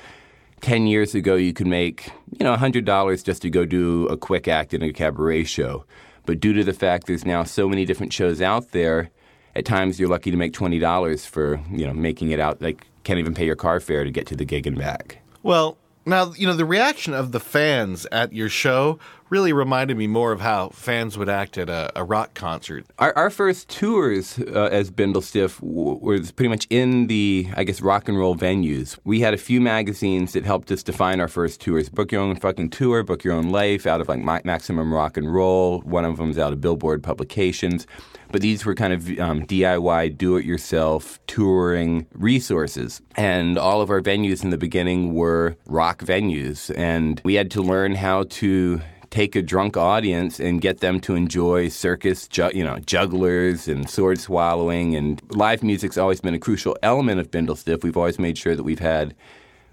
ten years ago, you could make, you know, one hundred dollars just to go do a quick act in a cabaret show. But due to the fact there's now so many different shows out there, at times you're lucky to make twenty dollars for, you know, making it out. Like, can't even pay your car fare to get to the gig and back. Well, now, you know, the reaction of the fans at your show really reminded me more of how fans would act at a, a rock concert. Our, our first tours uh, as Bindlestiff w- was pretty much in the, I guess, rock and roll venues. We had a few magazines that helped us define our first tours. Book Your Own Fucking Tour, Book Your Own Life, out of like Ma- Maximum Rock and Roll. One of them's out of Billboard Publications. But these were kind of um, D I Y, do-it-yourself, touring resources. And all of our venues in the beginning were rock venues. And we had to learn how to take a drunk audience and get them to enjoy circus, ju- you know, jugglers and sword swallowing. And live music's always been a crucial element of Bindlestiff. We've always made sure that we've had,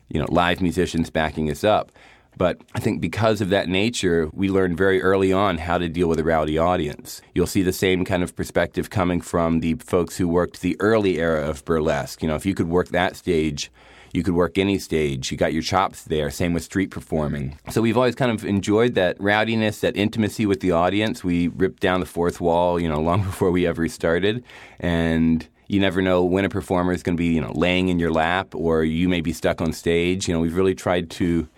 you know, live musicians backing us up. But I think because of that nature, we learned very early on how to deal with a rowdy audience. You'll see the same kind of perspective coming from the folks who worked the early era of burlesque. You know, if you could work that stage, you could work any stage. You got your chops there. Same with street performing. So we've always kind of enjoyed that rowdiness, that intimacy with the audience. We ripped down the fourth wall, you know, long before we ever started. And You never know when a performer is going to be, you know, laying in your lap, or you may be stuck on stage. You know, we've really tried to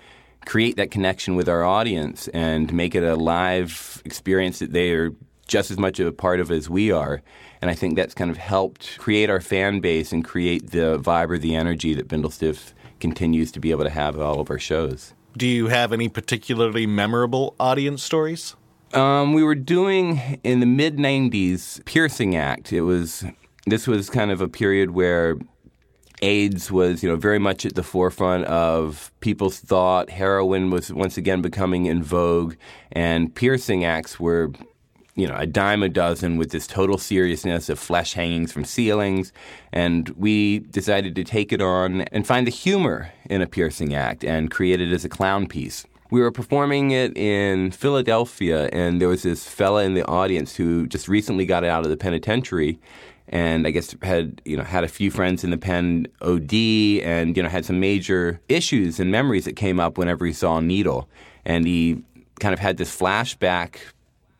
create that connection with our audience and make it a live experience that they are just as much a part of as we are. And I think that's kind of helped create our fan base and create the vibe or the energy that Bindlestiff continues to be able to have at all of our shows. Do you have any particularly memorable audience stories? Um, we were doing, in the mid nineties, Piercing Act. It was, this was kind of a period where AIDS was, you know, very much at the forefront of people's thought. Heroin was once again becoming in vogue, and piercing acts were, you know, a dime a dozen with this total seriousness of flesh hangings from ceilings. And we decided to take it on and find the humor in a piercing act and create it as a clown piece. We were performing it in Philadelphia, and there was this fella in the audience who just recently got out of the penitentiary, and I guess had, you know, had a few friends in the pen O D, and, you know, had some major issues and memories that came up whenever he saw a needle. And he kind of had this flashback,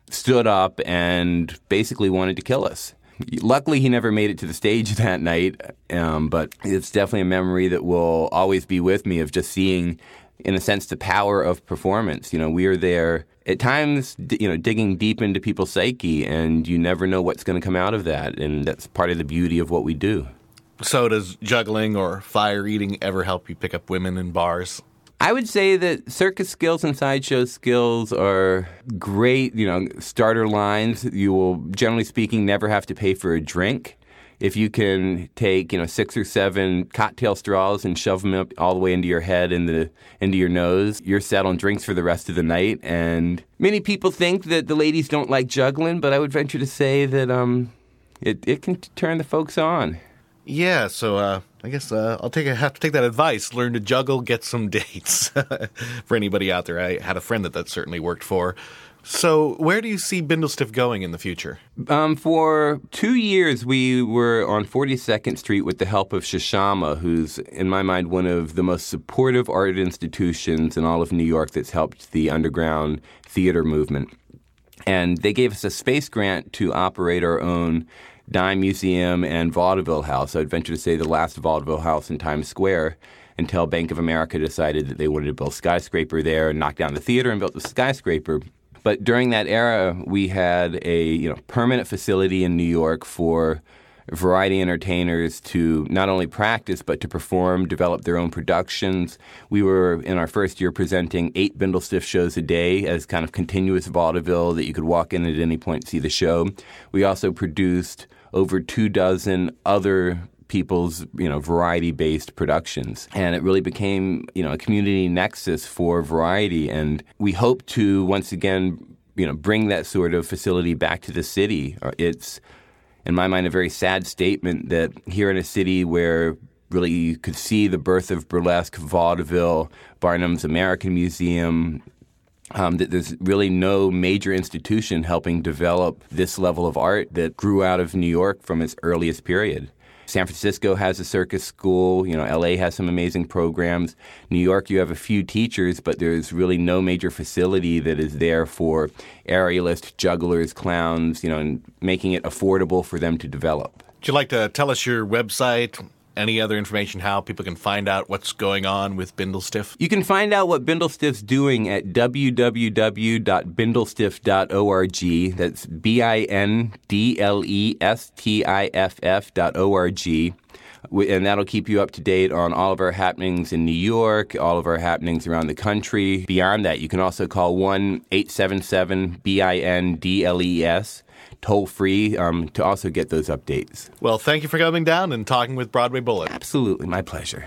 stood up, and basically wanted to kill us. Luckily, he never made it to the stage that night, um, but it's definitely a memory that will always be with me, of just seeing, in a sense, the power of performance. You know, we are there at times, you know, digging deep into people's psyche, and you never know what's going to come out of that. And that's part of the beauty of what we do. So does juggling or fire eating ever help you pick up women in bars? I would say that circus skills and sideshow skills are great, you know, starter lines. You will, generally speaking, never have to pay for a drink. If you can take, you know, six or seven cocktail straws and shove them up all the way into your head and the into your nose, you're set on drinks for the rest of the night. And many people think that the ladies don't like juggling, but I would venture to say that um, it it can turn the folks on. Yeah, so uh, I guess uh, I'll take a, have to take that advice. Learn to juggle, get some dates. For anybody out there, I had a friend that that certainly worked for. So where do you see Bindlestiff going in the future? Um, for two years, we were on forty-second street with the help of Shishama, who's, in my mind, one of the most supportive art institutions in all of New York that's helped the underground theater movement. And they gave us a space grant to operate our own Dime Museum and Vaudeville House. I'd venture to say the last Vaudeville House in Times Square, until Bank of America decided that they wanted to build a skyscraper there and knock down the theater and built the skyscraper. But during that era, we had a, you know, permanent facility in New York for variety entertainers to not only practice, but to perform, develop their own productions. We were, in our first year, presenting eight Bindlestiff shows a day as kind of continuous vaudeville that you could walk in at any point and see the show. We also produced over two dozen other people's, you know, variety-based productions. And it really became, you know, a community nexus for variety. And we hope to, once again, you know, bring that sort of facility back to the city. It's, in my mind, a very sad statement that here in a city where really you could see the birth of burlesque, vaudeville, Barnum's American Museum, Um, that there's really no major institution helping develop this level of art that grew out of New York from its earliest period. San Francisco has a circus school. You know, L A has some amazing programs. New York, you have a few teachers, but there's really no major facility that is there for aerialists, jugglers, clowns, you know, and making it affordable for them to develop. Would you like to tell us your website? Any other information how people can find out what's going on with Bindlestiff? You can find out what Bindlestiff's doing at w w w dot bindlestiff dot org. That's B I N D L E S T I F F dot org. And that'll keep you up to date on all of our happenings in New York, all of our happenings around the country. Beyond that, you can also call one eight seven seven B I N D L E S. Toll-free um, to also get those updates. Well, thank you for coming down and talking with Broadway Bullet. Absolutely. My pleasure.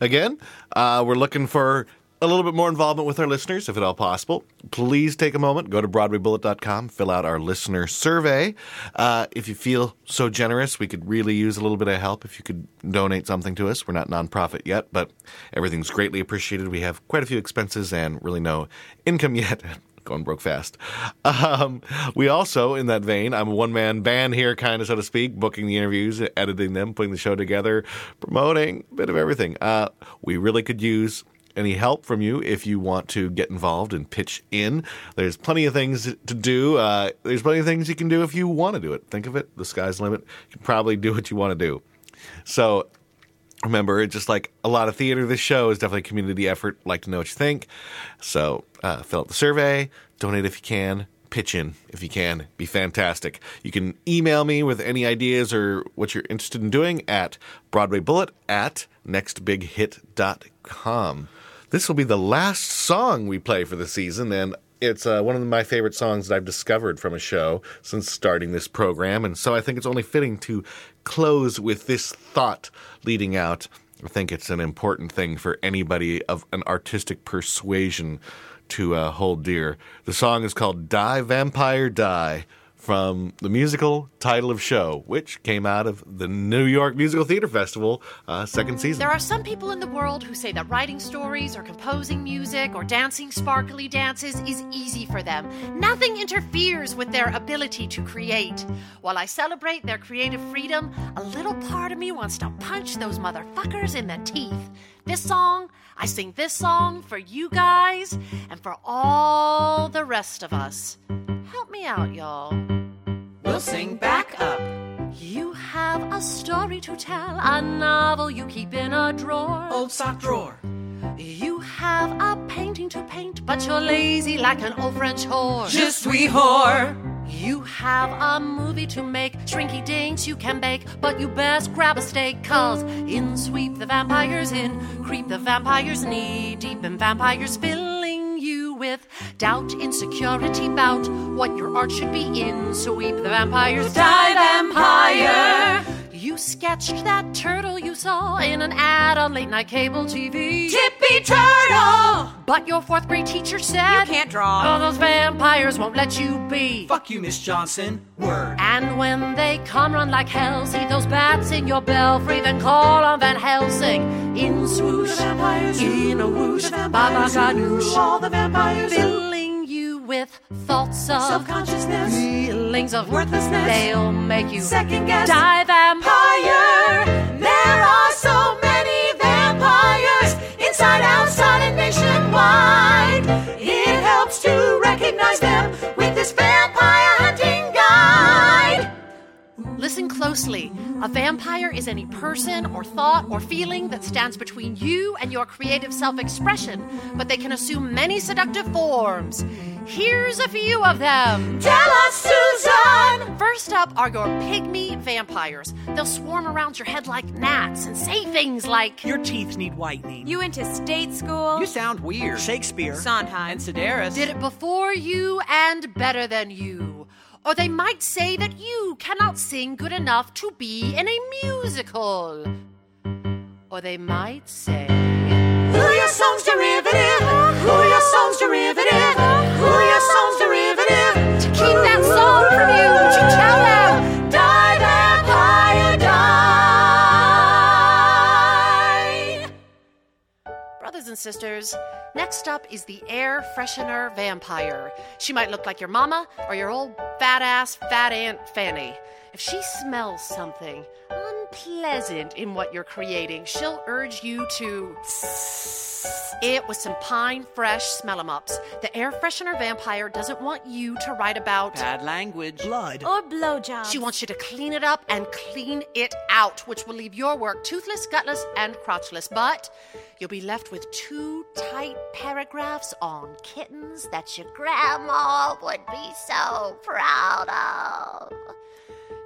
Again, uh, we're looking for a little bit more involvement with our listeners, if at all possible. Please take a moment, go to broadway bullet dot com, fill out our listener survey. Uh, if you feel so generous, we could really use a little bit of help if you could donate something to us. We're not nonprofit yet, but everything's greatly appreciated. We have quite a few expenses and really no income yet. Going broke fast. Um, we also, in that vein, I'm a one-man band here, kind of, so to speak, booking the interviews, editing them, putting the show together, promoting, a bit of everything. Uh, we really could use any help from you if you want to get involved and pitch in. There's plenty of things to do. Uh, there's plenty of things you can do if you want to do it. Think of it. The sky's the limit. You can probably do what you want to do. So remember, it's just like a lot of theater. This show is definitely a community effort. I'd like to know what you think. So uh, fill out the survey. Donate if you can. Pitch in if you can. Be fantastic. You can email me with any ideas or what you're interested in doing at BroadwayBullet at next big hit dot com. This will be the last song we play for the season, and it's uh, one of my favorite songs that I've discovered from a show since starting this program, and so I think it's only fitting to close with this thought leading out. I think it's an important thing for anybody of an artistic persuasion to uh, hold dear. The song is called Die Vampire Die from the musical Title of Show, which came out of the New York Musical Theater Festival uh, second season. There are some people in the world who say that writing stories or composing music or dancing sparkly dances is easy for them. Nothing interferes with their ability to create. While I celebrate their creative freedom, a little part of me wants to punch those motherfuckers in the teeth. This song, I sing this song for you guys and for all the rest of us. Help me out, y'all. We'll sing back up. You have a story to tell, a novel you keep in a drawer. Old sock drawer. You have a painting to paint, but you're lazy like an old French whore. Je suis whore. You have a movie to make, shrinky dinks you can bake, but you best grab a steak, cause in sweep the vampires in, creep the vampires knee deep, and vampires filling you with doubt, insecurity bout what your art should be in, sweep the vampires, die vampire. You sketched that turtle you saw in an ad on late night cable T V. Tippy turtle! But your fourth grade teacher said, you can't draw. All those vampires won't let you be. Fuck you, Miss Johnson. Word. And when they come run like hell, see those bats in your belfry, then call on Van Helsing. In swoosh, in a whoosh, Baba Ganoush. All the vampires filling you with thoughts of self-consciousness, feelings of worthlessness. They'll make you second guess. Die vampire. There are so many vampires inside, outside, and nationwide. It helps to recognize them with this vampire hunting guide. Listen closely. A vampire is any person or thought or feeling that stands between you and your creative self-expression, but they can assume many seductive forms. Here's a few of them. Tell us, Susan! First up are your pygmy vampires. They'll swarm around your head like gnats and say things like, your teeth need whitening. You into state school. You sound weird. Shakespeare. Sondheim. And Sedaris. Did it before you and better than you. Or they might say that you cannot sing good enough to be in a musical. Or they might say, who are your song's derivative? Who are your song's derivative? Who are your song's derivative? To keep that song from you, to tell them, die, vampire, die. Brothers and sisters, next up is the air freshener vampire. She might look like your mama or your old fat-ass fat aunt Fanny. If she smells something unpleasant in what you're creating, she'll urge you to it with some pine fresh smell-em-ups. The air freshener vampire doesn't want you to write about bad language, blood, or blowjobs. She wants you to clean it up and clean it out, which will leave your work toothless, gutless, and crotchless. But you'll be left with two tight paragraphs on kittens that your grandma would be so proud of.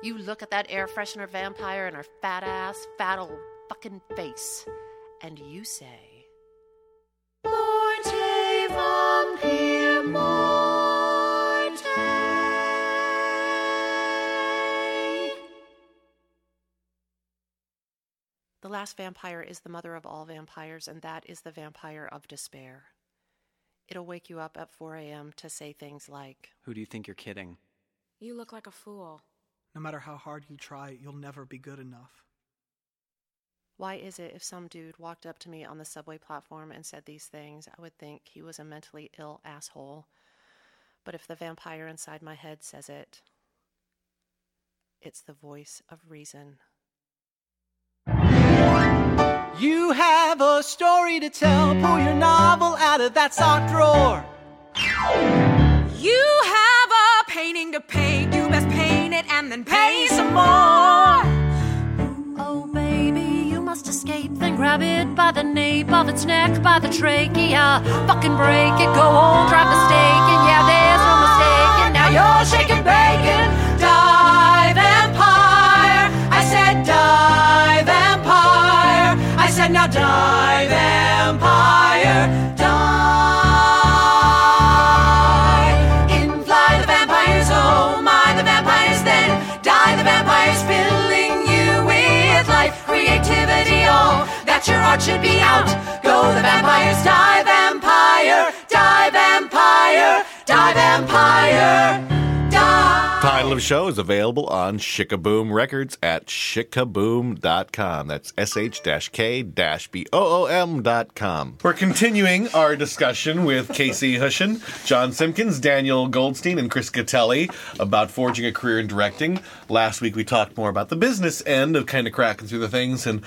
You look at that air freshener vampire in her fat ass, fat old fucking face, and you say, Morte vampire, morte. The last vampire is the mother of all vampires, and that is the vampire of despair. It'll wake you up at four a.m. to say things like, who do you think you're kidding? You look like a fool. No matter how hard you try, you'll never be good enough. Why is it if some dude walked up to me on the subway platform and said these things, I would think he was a mentally ill asshole? But if the vampire inside my head says it, it's the voice of reason. You have a story to tell. Pull your novel out of that sock drawer. You have a painting to paint. You best paint it and then pay some more. Oh, baby, you must escape. Then grab it by the nape of its neck, by the trachea. Fucking break it, go on, drive a stake. And yeah, there's no mistake. And now you're shaking bacon. Die, vampire. I said die, vampire. I said now die, vampire. Die. Your art should be out. Go the vampires, die vampire, die vampire, die vampire, die. Title of Show is available on Shikaboom Records at shikaboom dot com. That's S H K B O O M dot com. We're continuing our discussion with Casey Hushin, John Simpkins, Daniel Goldstein, and Chris Catelli about forging a career in directing. Last week we talked more about the business end of kind of cracking through the things, and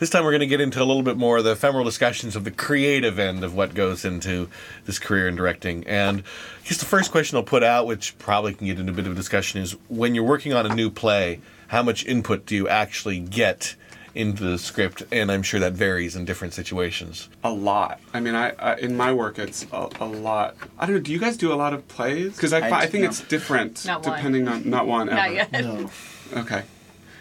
this time we're going to get into a little bit more of the ephemeral discussions of the creative end of what goes into this career in directing. And here's the first question I'll put out, which probably can get into a bit of a discussion, is when you're working on a new play, how much input do you actually get into the script? And I'm sure that varies in different situations. A lot. I mean, I, I in my work, it's a, a lot. I don't know, do you guys do a lot of plays? Because I, I, I think no. it's different not depending one. on... Not one, ever. Not yet. No. Okay.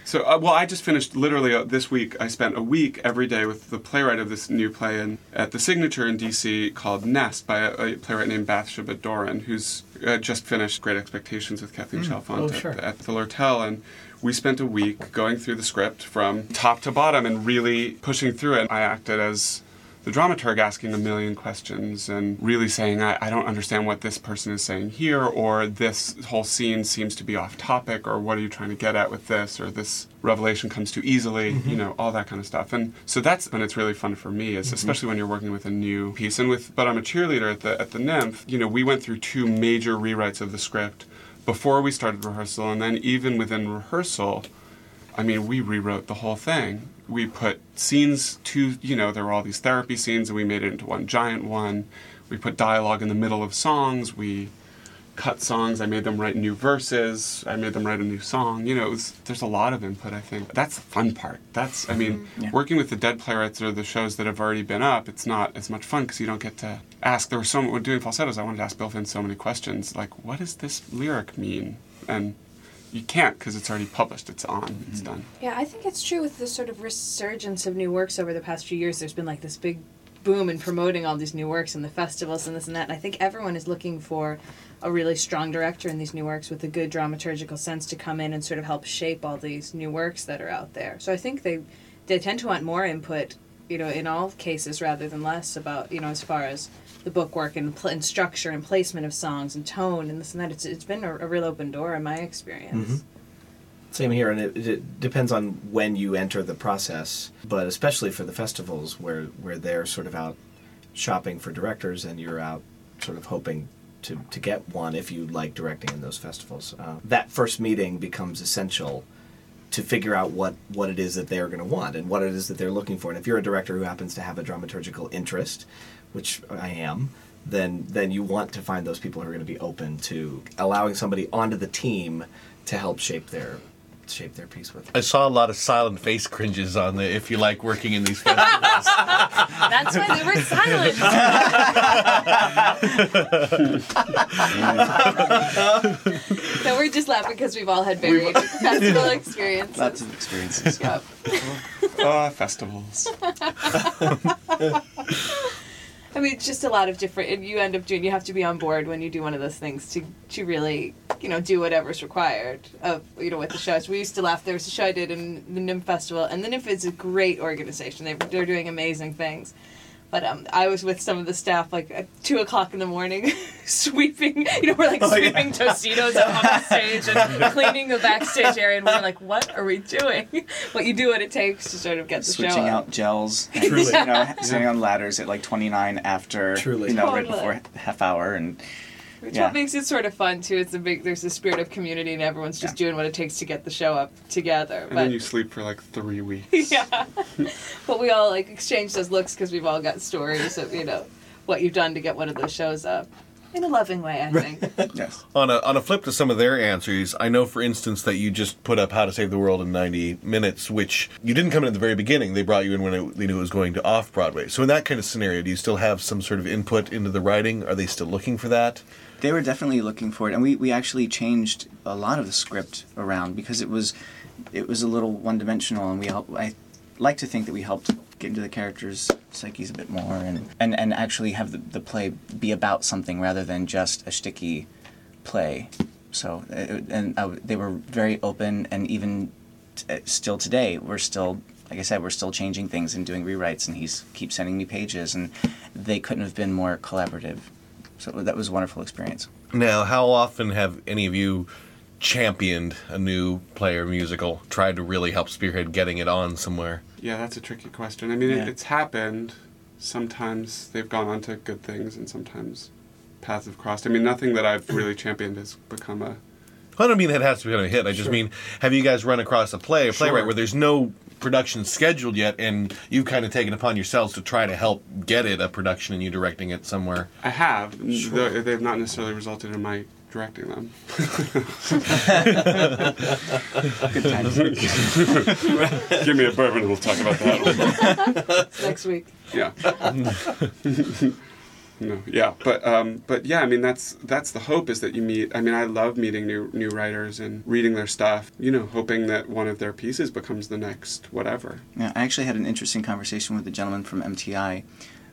So, uh, well, I just finished, literally, uh, this week, I spent a week every day with the playwright of this new play in, at the Signature in D C called Nest by a, a playwright named Bathsheba Doran, who's uh, just finished Great Expectations with Kathleen mm. Chalfant oh, sure. at, at the Lortel. And we spent a week going through the script from top to bottom and really pushing through it. I acted as the dramaturg, asking a million questions and really saying, I, I don't understand what this person is saying here, or this whole scene seems to be off topic, or what are you trying to get at with this, or this revelation comes too easily, mm-hmm. you know, all that kind of stuff. And so that's when it's really fun for me, is mm-hmm. especially when you're working with a new piece. And with But I'm a Cheerleader at the at the Nymph, you know, we went through two major rewrites of the script before we started rehearsal, and then even within rehearsal, I mean, we rewrote the whole thing. We put scenes to, you know, there were all these therapy scenes, and we made it into one giant one. We put dialogue in the middle of songs. We cut songs. I made them write new verses. I made them write a new song. You know, it was, there's a lot of input, I think. That's the fun part. That's, I mean, yeah. working with the dead playwrights or the shows that have already been up, it's not as much fun because you don't get to ask. There were so many, when doing falsettos, I wanted to ask Bill Finn so many questions. Like, what does this lyric mean? And you can't, because it's already published. It's on. It's done. Yeah, I think it's true with the sort of resurgence of new works over the past few years. There's been like this big boom in promoting all these new works and the festivals and this and that. And I think everyone is looking for a really strong director in these new works with a good dramaturgical sense to come in and sort of help shape all these new works that are out there. So I think they they tend to want more input, you know, in all cases rather than less about, you know, as far as the bookwork and, pl- and structure and placement of songs and tone and this and that. It's it's been a, a real open door in my experience. Mm-hmm. Same here, and it, it depends on when you enter the process, but especially for the festivals where, where they're sort of out shopping for directors and you're out sort of hoping to, to get one if you like directing in those festivals. Uh, that first meeting becomes essential to figure out what, what it is that they're going to want and what it is that they're looking for. And if you're a director who happens to have a dramaturgical interest, which I am, then then you want to find those people who are going to be open to allowing somebody onto the team to help shape their shape their piece with. I saw a lot of silent face cringes on the if you like working in these festivals. That's why they were silent. So we're just laughing because we've all had varied festival experiences. Lots of experiences. Yep. Ah, uh, festivals. I mean, it's just a lot of different, you end up doing, you have to be on board when you do one of those things to, to really, you know, do whatever's required of, you know, with the shows. We used to laugh, there was a show I did in the Nymph Festival, and the Nymph is a great organization. They, they're doing amazing things. But um, I was with some of the staff, like, at two o'clock in the morning, sweeping, you know, we're, like, oh, sweeping yeah. Tostitos up on the stage and cleaning the backstage area, and we're like, what are we doing? Well, you do what it takes to sort of get the Switching show Switching out gels. Truly. You know, yeah. sitting on ladders at, like, twenty-nine after, Truly. you know, totally. right before half hour, and Which yeah. what makes it sort of fun too. It's a big. There's a spirit of community, and everyone's just yeah. doing what it takes to get the show up together. And but, then you sleep for like three weeks. Yeah, but we all like exchange those looks because we've all got stories of you know what you've done to get one of those shows up. In a loving way, I think. Yes. On a on a flip to some of their answers, I know, for instance, that you just put up How to Save the World in ninety minutes, which you didn't come in at the very beginning. They brought you in when it, you knew it was going to off-Broadway. So in that kind of scenario, do you still have some sort of input into the writing? Are they still looking for that? They were definitely looking for it. And we, we actually changed a lot of the script around because it was it was a little one-dimensional. And we helped, I like to think that we helped get into the characters' psyches a bit more and, and, and actually have the, the play be about something rather than just a shticky play. So, and I, they were very open, and even t- still today, we're still, like I said, we're still changing things and doing rewrites, and he's keeps sending me pages, and they couldn't have been more collaborative. So that was a wonderful experience. Now, how often have any of you championed a new play or musical, tried to really help spearhead getting it on somewhere? Yeah, that's a tricky question. I mean, yeah. it, it's happened. Sometimes they've gone on to good things, and sometimes paths have crossed. I mean, nothing that I've really championed has become a... I don't mean that it has to become a hit. I just sure. mean, have you guys run across a play, a sure. playwright, where there's no production scheduled yet, and you've kind of taken upon yourselves to try to help get it a production and you directing it somewhere? I have. Sure. They've not necessarily resulted in my... directing them. Good times. Give me a bourbon and we'll talk about that next week. Yeah. No. Yeah. But um, but yeah, I mean that's that's the hope, is that you meet. I mean, I love meeting new new writers and reading their stuff. You know, hoping that one of their pieces becomes the next whatever. Yeah. I actually had an interesting conversation with a gentleman from M T I.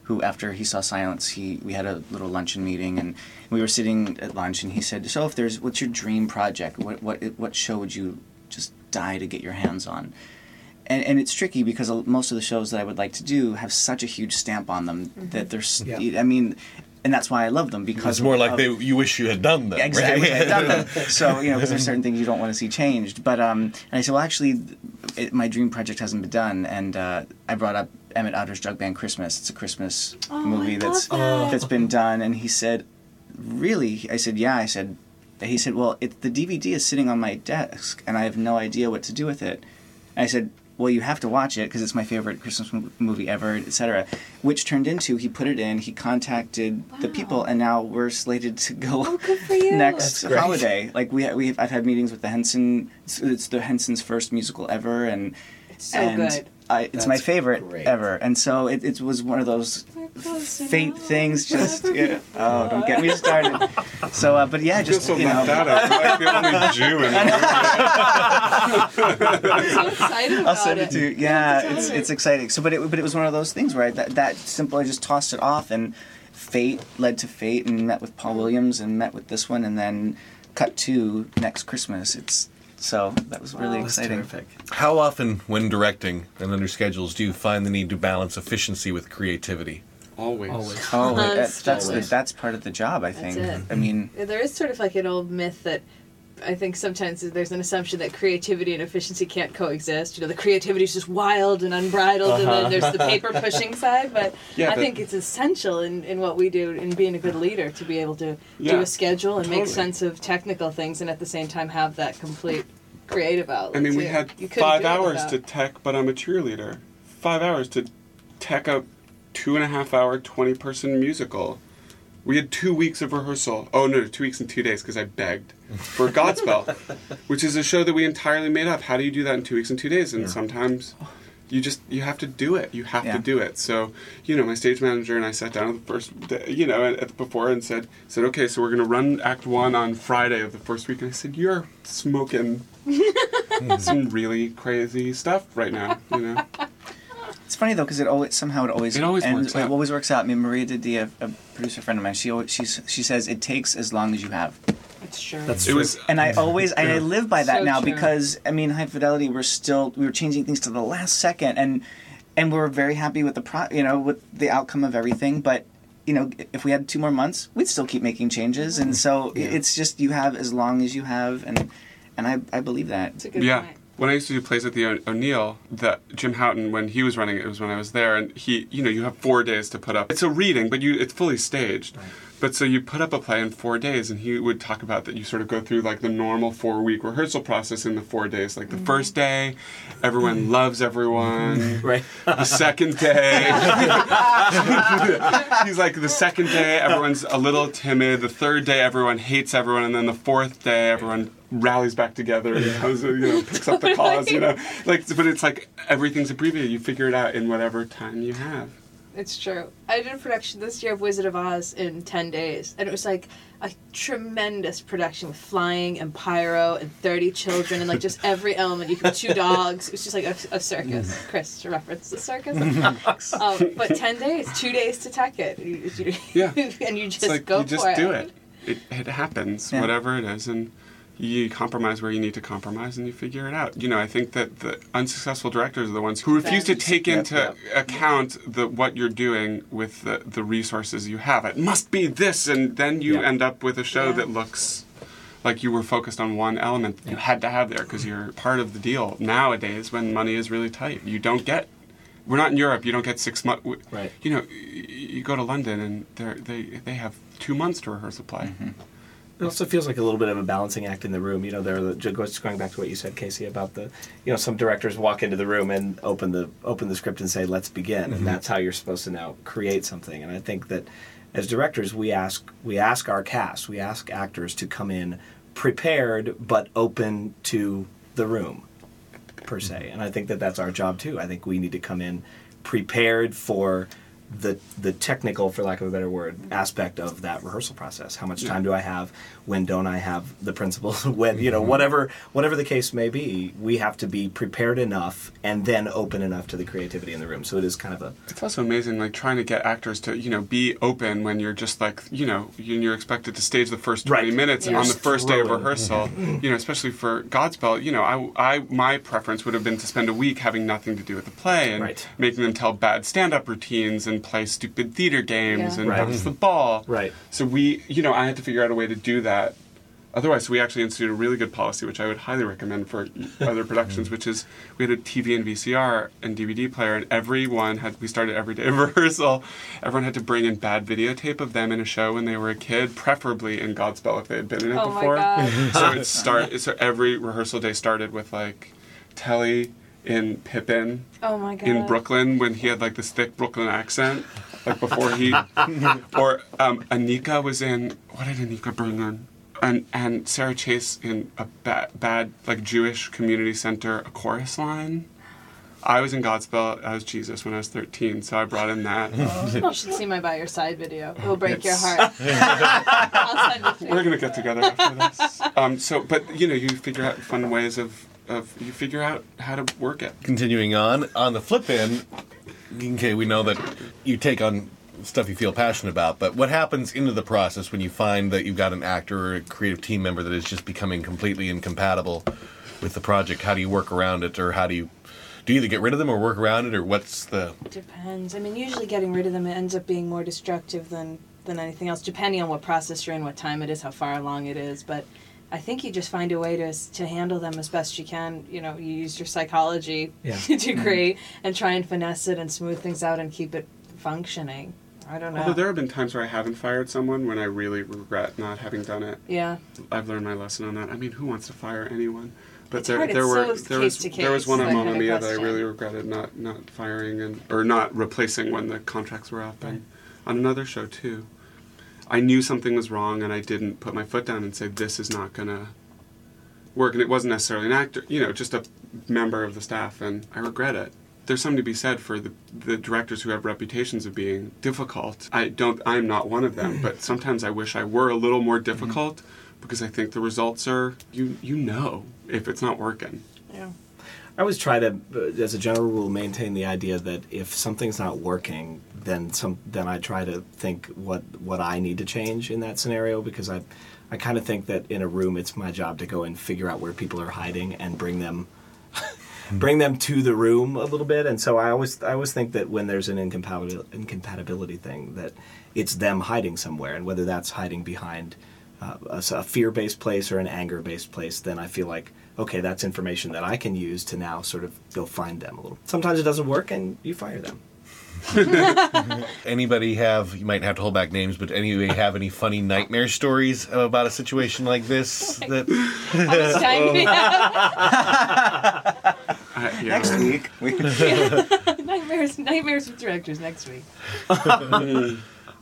Who, after he saw Silence, he we had a little luncheon meeting, and we were sitting at lunch, and he said, "So, if there's, what's your dream project? What what what show would you just die to get your hands on?" And and it's tricky because most of the shows that I would like to do have such a huge stamp on them mm-hmm. that there's, yeah. I mean, and that's why I love them, because it's more like of, they you wish you had done them. Exactly, right? I had done them. So you know, because there's certain things you don't want to see changed. But um, and I said, well, actually, it, my dream project hasn't been done, and uh, I brought up Emmett Otter's Jug Band Christmas. It's a Christmas oh, movie that's that. that's been done. And he said, really? I said, yeah. I said, he said, well, it, the D V D is sitting on my desk, and I have no idea what to do with it. And I said, well, you have to watch it because it's my favorite Christmas m- movie ever, et cetera. Which turned into, he put it in, he contacted wow. the people, and now we're slated to go oh, good for you. next holiday. Like we, we, have, I've had meetings with the Henson. It's, it's the Henson's first musical ever, and it's so and, good. I, it's That's my favorite great. ever, and so it, it was one of those fate things. Just yeah. oh, don't get me started. So, uh, but yeah, you just, just you know. That out. Like the only Jew in the I'm so excited about I'll send it. it to you. Yeah, it's it's exciting. So, but it but it was one of those things where I, that that simple. I just tossed it off, and fate led to fate, and met with Paul Williams, and met with this one, and then cut to next Christmas. It's. So that was really wow, exciting. Terrific. How often, when directing and under schedules, do you find the need to balance efficiency with creativity? Always. Always. Oh, that's, that's, Always. that's part of the job, I think. That's it. I mean, there is sort of like an old myth that I think sometimes there's an assumption that creativity and efficiency can't coexist. You know, the creativity is just wild and unbridled, uh-huh. and then there's the paper-pushing side. But yeah, I but think it's essential in, in what we do in being a good leader to be able to yeah, do a schedule and totally. make sense of technical things, and at the same time have that complete creative outlet. I mean, we too. had you five hours to tech, but I'm a cheerleader. Five hours to tech a two-and-a-half-hour, twenty-person musical. We had two weeks of rehearsal. Oh, no, two weeks and two days, because I begged for Godspell, which is a show that we entirely made up. How do you do that in two weeks and two days? And yeah. sometimes you just, you have to do it. You have yeah. to do it. So, you know, my stage manager and I sat down the first day, you know, at the before and said, said, okay, so we're going to run act one on Friday of the first week. And I said, you're smoking some really crazy stuff right now, you know. It's funny though, because it always somehow it always it always ends, works out. It always works out. I mean, Maria Didi, a, a producer friend of mine, she always, she's, she says it takes as long as you have. That's true. That's true. It was, and I always yeah. and I live by that so now true. because I mean, High Fidelity, we're still we were changing things to the last second, and and we were very happy with the pro, you know, with the outcome of everything. But you know, if we had two more months, we'd still keep making changes. Mm-hmm. And so yeah. it's just you have as long as you have, and and I I believe that. That's a good yeah. point. When I used to do plays at the o- O'Neill, that Jim Houghton, when he was running it, it was when I was there, and he, you know, you have four days to put up. It's a reading, but you it's fully staged. Right. But so you put up a play in four days, and he would talk about that you sort of go through like the normal four-week rehearsal process in the four days. Like the first day, everyone loves everyone. Right. The second day, he's like, the second day, everyone's a little timid. The third day, everyone hates everyone. And then the fourth day, everyone rallies back together and goes, you know, picks up the cause, you know. Like, but it's like everything's abbreviated. You figure it out in whatever time you have. It's true. I did a production this year of Wizard of Oz in ten days, and it was like a tremendous production with flying and pyro and thirty children and like just every element. You could two dogs. It was just like a, a circus. Chris, to reference the circus. um, but ten days, two days to tech it. You, you, yeah. And you just like, go you for just it. You just do it. It. It happens, yeah. Whatever it is, and you compromise where you need to compromise, and you figure it out. You know, I think that the unsuccessful directors are the ones who refuse to take into yep, yep. account the what you're doing with the, the resources you have. It must be this, and then you yep. end up with a show yeah. that looks like you were focused on one element that yep. you had to have there because you're part of the deal. Nowadays, when money is really tight, you don't get... We're not in Europe. You don't get six months. Right. You know, you go to London, and they're, they they have two months to rehearse a play. Mm-hmm. It also feels like a little bit of a balancing act in the room. You know, there are the, just going back to what you said, Casey, about the, you know, some directors walk into the room and open the open the script and say, let's begin. Mm-hmm. And that's how you're supposed to now create something. And I think that as directors, we ask we ask our cast, we ask actors to come in prepared but open to the room, per se. And I think that that's our job, too. I think we need to come in prepared for... the the technical, for lack of a better word, aspect of that rehearsal process. How much yeah. time do I have? When don't I have the principles? When, you know, whatever whatever the case may be, we have to be prepared enough and then open enough to the creativity in the room. So it is kind of a... It's also amazing, like, trying to get actors to, you know, be open when you're just, like, you know, you're expected to stage the first twenty right. minutes and on the first throwing. day of rehearsal, you know, especially for Godspell, you know, I, I, my preference would have been to spend a week having nothing to do with the play and right. making them tell bad stand-up routines and play stupid theater games yeah. and bounce right. the ball. Right. So we, you know, I had to figure out a way to do that. Otherwise, we actually instituted a really good policy, which I would highly recommend for other productions, which is we had a T V and V C R and D V D player, and everyone had, we started every day of rehearsal, everyone had to bring in bad videotape of them in a show when they were a kid, preferably in Godspell if they had been in it oh before. My God. So it start, so every rehearsal day started with like telly in Pippin oh my God. in Brooklyn when he had like this thick Brooklyn accent, like before he, or um, Anika was in, what did Anika bring in? And, and Sarah Chase in a ba- bad, like, Jewish community center, a chorus line. I was in Godspell as Jesus when I was thirteen, so I brought in that. You should see my By Your Side video. It will break it's... your heart. I'll send it to you. We're going to get together after this. Um, so, but, you know, you figure out fun ways of, of, you figure out how to work it. Continuing on, on the flip end, okay, we know that you take on stuff you feel passionate about, but what happens into the process when you find that you've got an actor or a creative team member that is just becoming completely incompatible with the project? How do you work around it, or how do you do you either get rid of them or work around it, or what's the... Depends. I mean, usually getting rid of them, it ends up being more destructive than, than anything else, depending on what process you're in, what time it is, how far along it is, but I think you just find a way to to handle them as best you can. You know, you use your psychology yeah. degree mm-hmm. and try and finesse it and smooth things out and keep it functioning. I don't know. Although there have been times where I haven't fired someone when I really regret not having done it. Yeah. I've learned my lesson on that. I mean, who wants to fire anyone? But it's there, hard. there were so there was case, there was one on Mamma Mia that I really regretted not, not firing and or not replacing when the contracts were up. And right. on another show too, I knew something was wrong and I didn't put my foot down and say this is not gonna work. And it wasn't necessarily an actor, you know, just a member of the staff, and I regret it. There's something to be said for the, the directors who have reputations of being difficult. I don't, I'm not one of them, but sometimes I wish I were a little more difficult mm-hmm. because I think the results are, you you know, if it's not working. Yeah. I always try to, as a general rule, maintain the idea that if something's not working, then some then I try to think what, what I need to change in that scenario, because I, I kind of think that in a room it's my job to go and figure out where people are hiding and bring them... bring them to the room a little bit. And so I always I always think that when there's an incompatibil- incompatibility thing, that it's them hiding somewhere. And whether that's hiding behind uh, a, a fear-based place or an anger-based place, then I feel like, okay, that's information that I can use to now sort of go find them a little. Sometimes it doesn't work and you fire them. Anybody have, you might have to hold back names, but anybody have any funny nightmare stories about a situation like this? That How much time do we have? Uh, yeah. Next week. nightmares, nightmares with directors next week.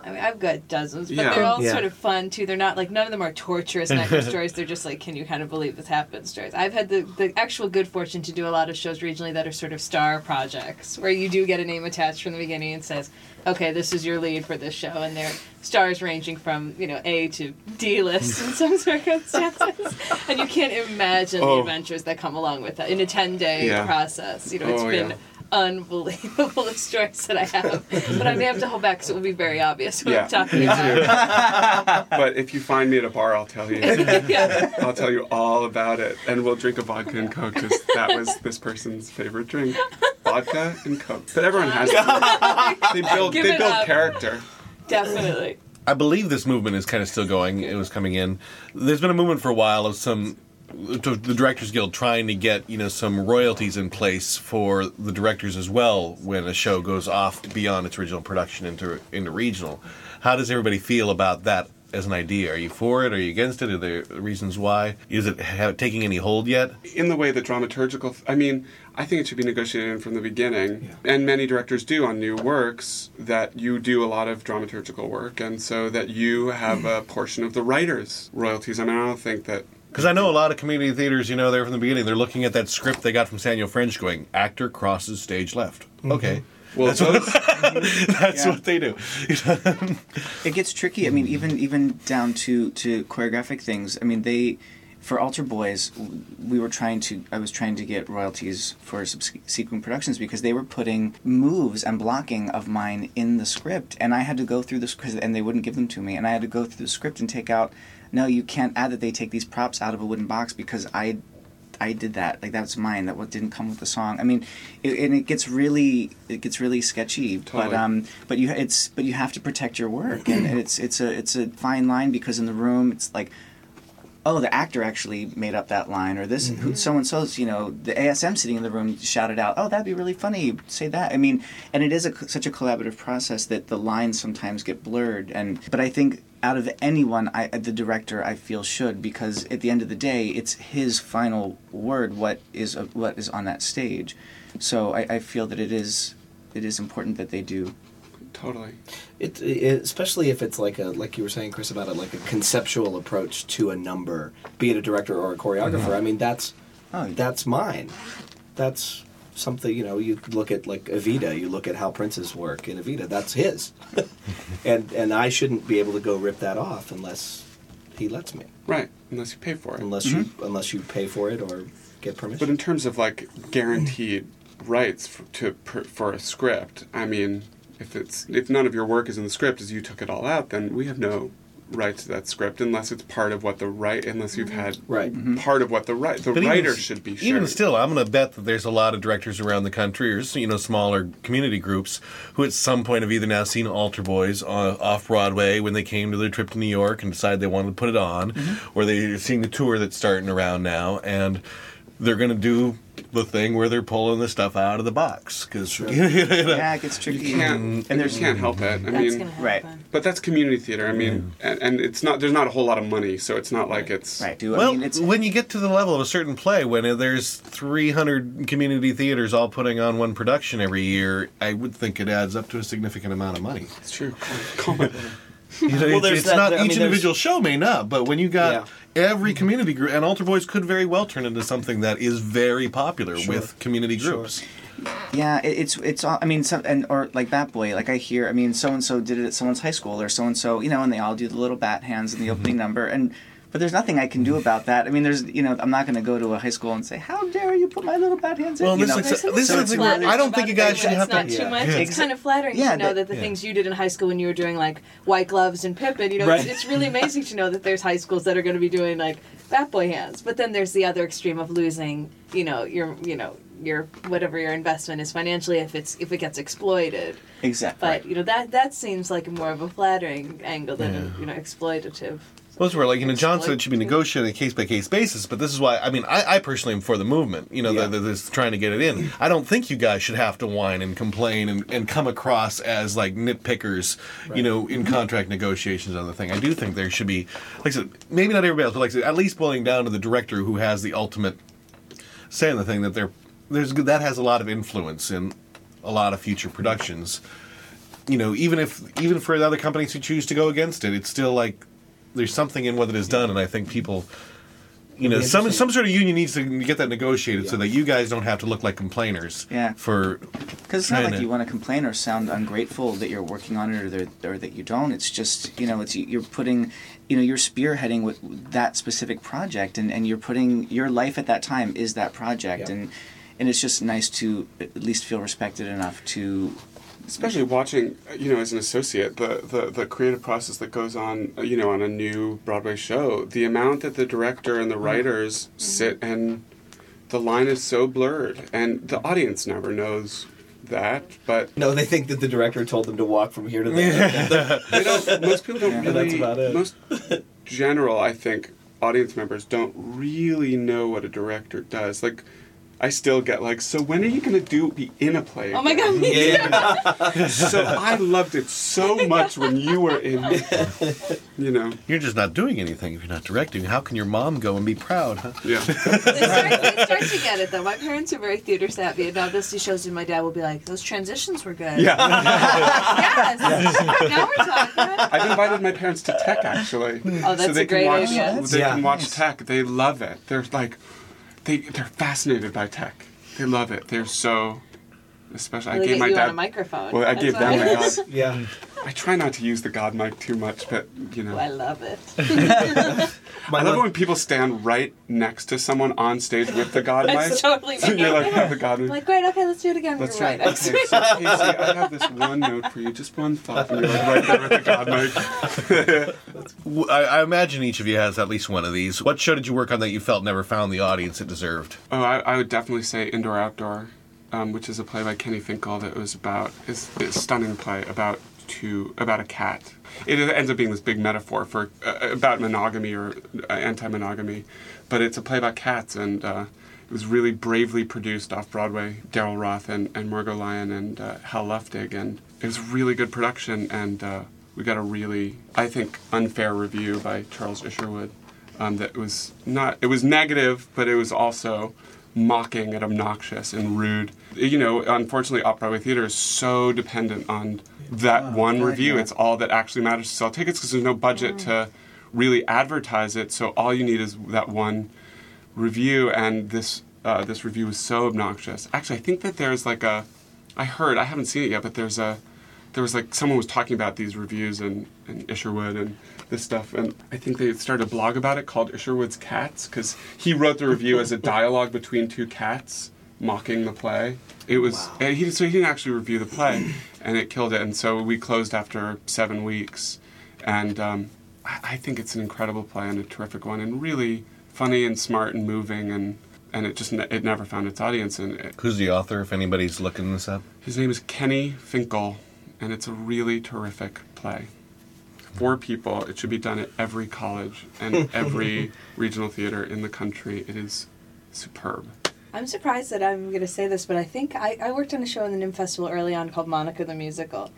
I mean, I've got dozens, but yeah. they're all yeah. sort of fun, too. They're not, like, none of them are torturous nightmare stories. They're just, like, can you kind of believe this happened stories. I've had the, the actual good fortune to do a lot of shows regionally that are sort of star projects, where you do get a name attached from the beginning and says, okay, this is your lead for this show, and they're stars ranging from, you know, A to D list in some circumstances. And you can't imagine oh. the adventures that come along with that in a ten-day yeah. process. You know, it's oh, been... Yeah. unbelievable stories that I have, but I may have to hold back because it will be very obvious what yeah, I'm talking about. But if you find me at a bar, I'll tell you. yeah. I'll tell you all about it, and we'll drink a vodka and Coke because that was this person's favorite drink, vodka and Coke. But everyone has it. They build, they build character. Definitely. I believe this movement is kind of still going. It was coming in. There's been a movement for a while of some. To the Directors Guild trying to get, you know, some royalties in place for the directors as well when a show goes off beyond its original production into into regional. How does everybody feel about that as an idea? Are you for it? Are you against it? Are there reasons why? Is it have, taking any hold yet? In the way the dramaturgical... I mean, I think it should be negotiated from the beginning. Yeah. And many directors do on new works that you do a lot of dramaturgical work, and so that you have a portion of the writer's royalties. I mean, I don't think that... Because I know a lot of community theaters, you know, they're from the beginning. They're looking at that script they got from Samuel French going, actor crosses stage left. Mm-hmm. Okay. Well, that's, those, what, that's yeah. what they do. It gets tricky. I mean, even even down to, to choreographic things. I mean, they, for Altar Boys, we were trying to, I was trying to get royalties for subsequent productions because they were putting moves and blocking of mine in the script. And I had to go through the script, and they wouldn't give them to me. And I had to go through the script and take out... No, you can't add that they take these props out of a wooden box because I, I did that. Like that's mine. That what didn't come with the song. I mean, it, and it gets really, it gets really sketchy. Totally. But um, but you it's but you have to protect your work, and it's it's a it's a fine line because in the room it's like, oh, the actor actually made up that line, or this mm-hmm. so and so's, you know, the A S M sitting in the room shouted out, oh, that'd be really funny. Say that. I mean, and it is a, such a collaborative process that the lines sometimes get blurred, and but I think. Out of anyone, I, the director, I feel, should, because at the end of the day, it's his final word what is uh, what is on that stage. So I, I feel that it is it is important that they do. Totally. It, it especially if it's like a like you were saying, Chris, about it, like a conceptual approach to a number, be it a director or a choreographer. Yeah. I mean, that's oh, that's mine. That's. Something, you know, you look at like Evita, you look at how Prince's work in Evita, that's his. and and I shouldn't be able to go rip that off unless he lets me. Right, unless you pay for it. Unless mm-hmm. you unless you pay for it or get permission. But in terms of like guaranteed rights for, to per, for a script, I mean, if it's if none of your work is in the script as you took it all out, then we have no right to that script unless it's part of what the right unless you've had right. mm-hmm. part of what the right the but writer even, should be shared. Even still, I'm going to bet that there's a lot of directors around the country, or you know, smaller community groups, who at some point have either now seen Altar Boys uh, off Broadway when they came to their trip to New York and decided they wanted to put it on, mm-hmm. or they're seeing the tour that's starting around now, and they're going to do the thing where they're pulling the stuff out of the box. Cause, sure. you know, yeah, it gets tricky. You can't, and there's, you can't help it. I that's mean, right. But that's community theater. I mean, yeah. and, and it's not. There's not a whole lot of money, so it's not like it's... Right. Do, well, I mean, it's, when you get to the level of a certain play, when there's three hundred community theaters all putting on one production every year, I would think it adds up to a significant amount of money. It's true. Call my You know, well, it's, it's that, not there, each I mean, individual show may not, but when you got yeah. every community group, and Altar Boys could very well turn into something that is very popular sure. with community groups. Sure. Yeah, it, it's it's all. I mean, some, and or like Bat Boy, like I hear. I mean, so and so did it at someone's high school, or so and so, you know, and they all do the little bat hands in the opening number, and. But there's nothing I can do about that. I mean, there's, you know, I'm not going to go to a high school and say, how dare you put my little bad hands in? Well, you know, this so is so so I don't think you guys should have to. It's not too yeah. much. Yeah. It's kind of flattering yeah, to know that, that the yeah. things you did in high school when you were doing, like, White Gloves and Pippin, you know, right. it's, it's really amazing to know that there's high schools that are going to be doing, like, Bat Boy hands. But then there's the other extreme of losing, you know, your, you know, your whatever your investment is financially if it's if it gets exploited. Exactly. But you know that that seems like more of a flattering angle than yeah. you know exploitative. Those were like, you know, John said it should be negotiated on a case-by-case basis, but this is why, I mean, I, I personally am for the movement, you know, yeah. the, the, the trying to get it in. I don't think you guys should have to whine and complain and, and come across as, like, nitpickers, right. you know, in contract negotiations and other thing. I do think there should be, like I said, maybe not everybody else, but like I said, at least boiling down to the director who has the ultimate say in the thing, that they're, there's that has a lot of influence in a lot of future productions. You know, even if, even for the other companies who choose to go against it, it's still like, there's something in what it is done, and I think people, you know, some some sort of union needs to get that negotiated yeah. so that you guys don't have to look like complainers. Yeah. For because it's not like to, you want to complain or sound ungrateful that you're working on it or, or that you don't. It's just, you know, it's you're putting, you know, you're spearheading with that specific project, and, and you're putting your life at that time is that project, yeah. and and it's just nice to at least feel respected enough to. Especially watching, you know, as an associate, the, the, the creative process that goes on, you know, on a new Broadway show, the amount that the director and the writers mm-hmm. sit and the line is so blurred. And the audience never knows that, but... No, they think that the director told them to walk from here to there. They don't, most people don't yeah, really... That's about it. Most general, I think, audience members don't really know what a director does. Like... I still get like, so when are you going to do be in a play again? Oh my God, me too. Yeah. So I loved it so much when you were in, you know. You're just not doing anything if you're not directing. How can your mom go and be proud, huh? Yeah. They start, they start to get it, though. My parents are very theater savvy, and now they'll see shows, and my dad will be like, those transitions were good. Yeah. Yes. Yes. Now we're talking. I've invited my parents to Tech, actually. Oh, that's so a great watch, idea. They yeah. can watch Tech. They love it. They're like... They, they're fascinated by Tech. They love it. They're so... Especially, well, I gave my dad... a microphone. Well, I That's gave them my God. Yeah. I try not to use the God mic too much, but, you know... Oh, I love it. I love it when people stand right next to someone on stage with the God mic. That's totally so you're like, have the God mic. I'm like, great, okay, let's do it again. Let's try it. Right. Okay, so, Casey, I have this one note for you. Just one thought for you. Right there with the God mic. I, I imagine each of you has at least one of these. What show did you work on that you felt never found the audience it deserved? Oh, I, I would definitely say Indoor Outdoor. Um, which is a play by Kenny Finkel that was about, it's, it's a stunning play about two, about a cat. It ends up being this big metaphor for, uh, about monogamy or anti-monogamy, but it's a play about cats, and uh, it was really bravely produced off-Broadway. Daryl Roth and, and Margot Lyon and uh, Hal Luftig, and it was a really good production, and uh, we got a really, I think, unfair review by Charles Isherwood um, that was not, it was negative, but it was also mocking and obnoxious and rude. You know, unfortunately, off-Broadway theater is so dependent on that oh, one yeah, review. Yeah. It's all that actually matters to sell tickets because there's no budget mm. to really advertise it. So all you need is that one review, and this uh, this review was so obnoxious. Actually, I think that there's like a, I heard, I haven't seen it yet, but there's a, there was like someone was talking about these reviews and, and Isherwood and this stuff, and I think they started a blog about it called Isherwood's Cats because he wrote the review as a dialogue between two cats mocking the play. It was wow. and he so he didn't actually review the play, and it killed it. And so we closed after seven weeks, and um, I, I think it's an incredible play and a terrific one, and really funny and smart and moving, and and it just ne- it never found its audience. And it, who's the author? If anybody's looking this up, his name is Kenny Finkel, and it's a really terrific play. For people, it should be done at every college and every regional theater in the country. It is superb. I'm surprised that I'm going to say this, but I think I, I worked on a show in the N I M H Festival early on called Monica the Musical,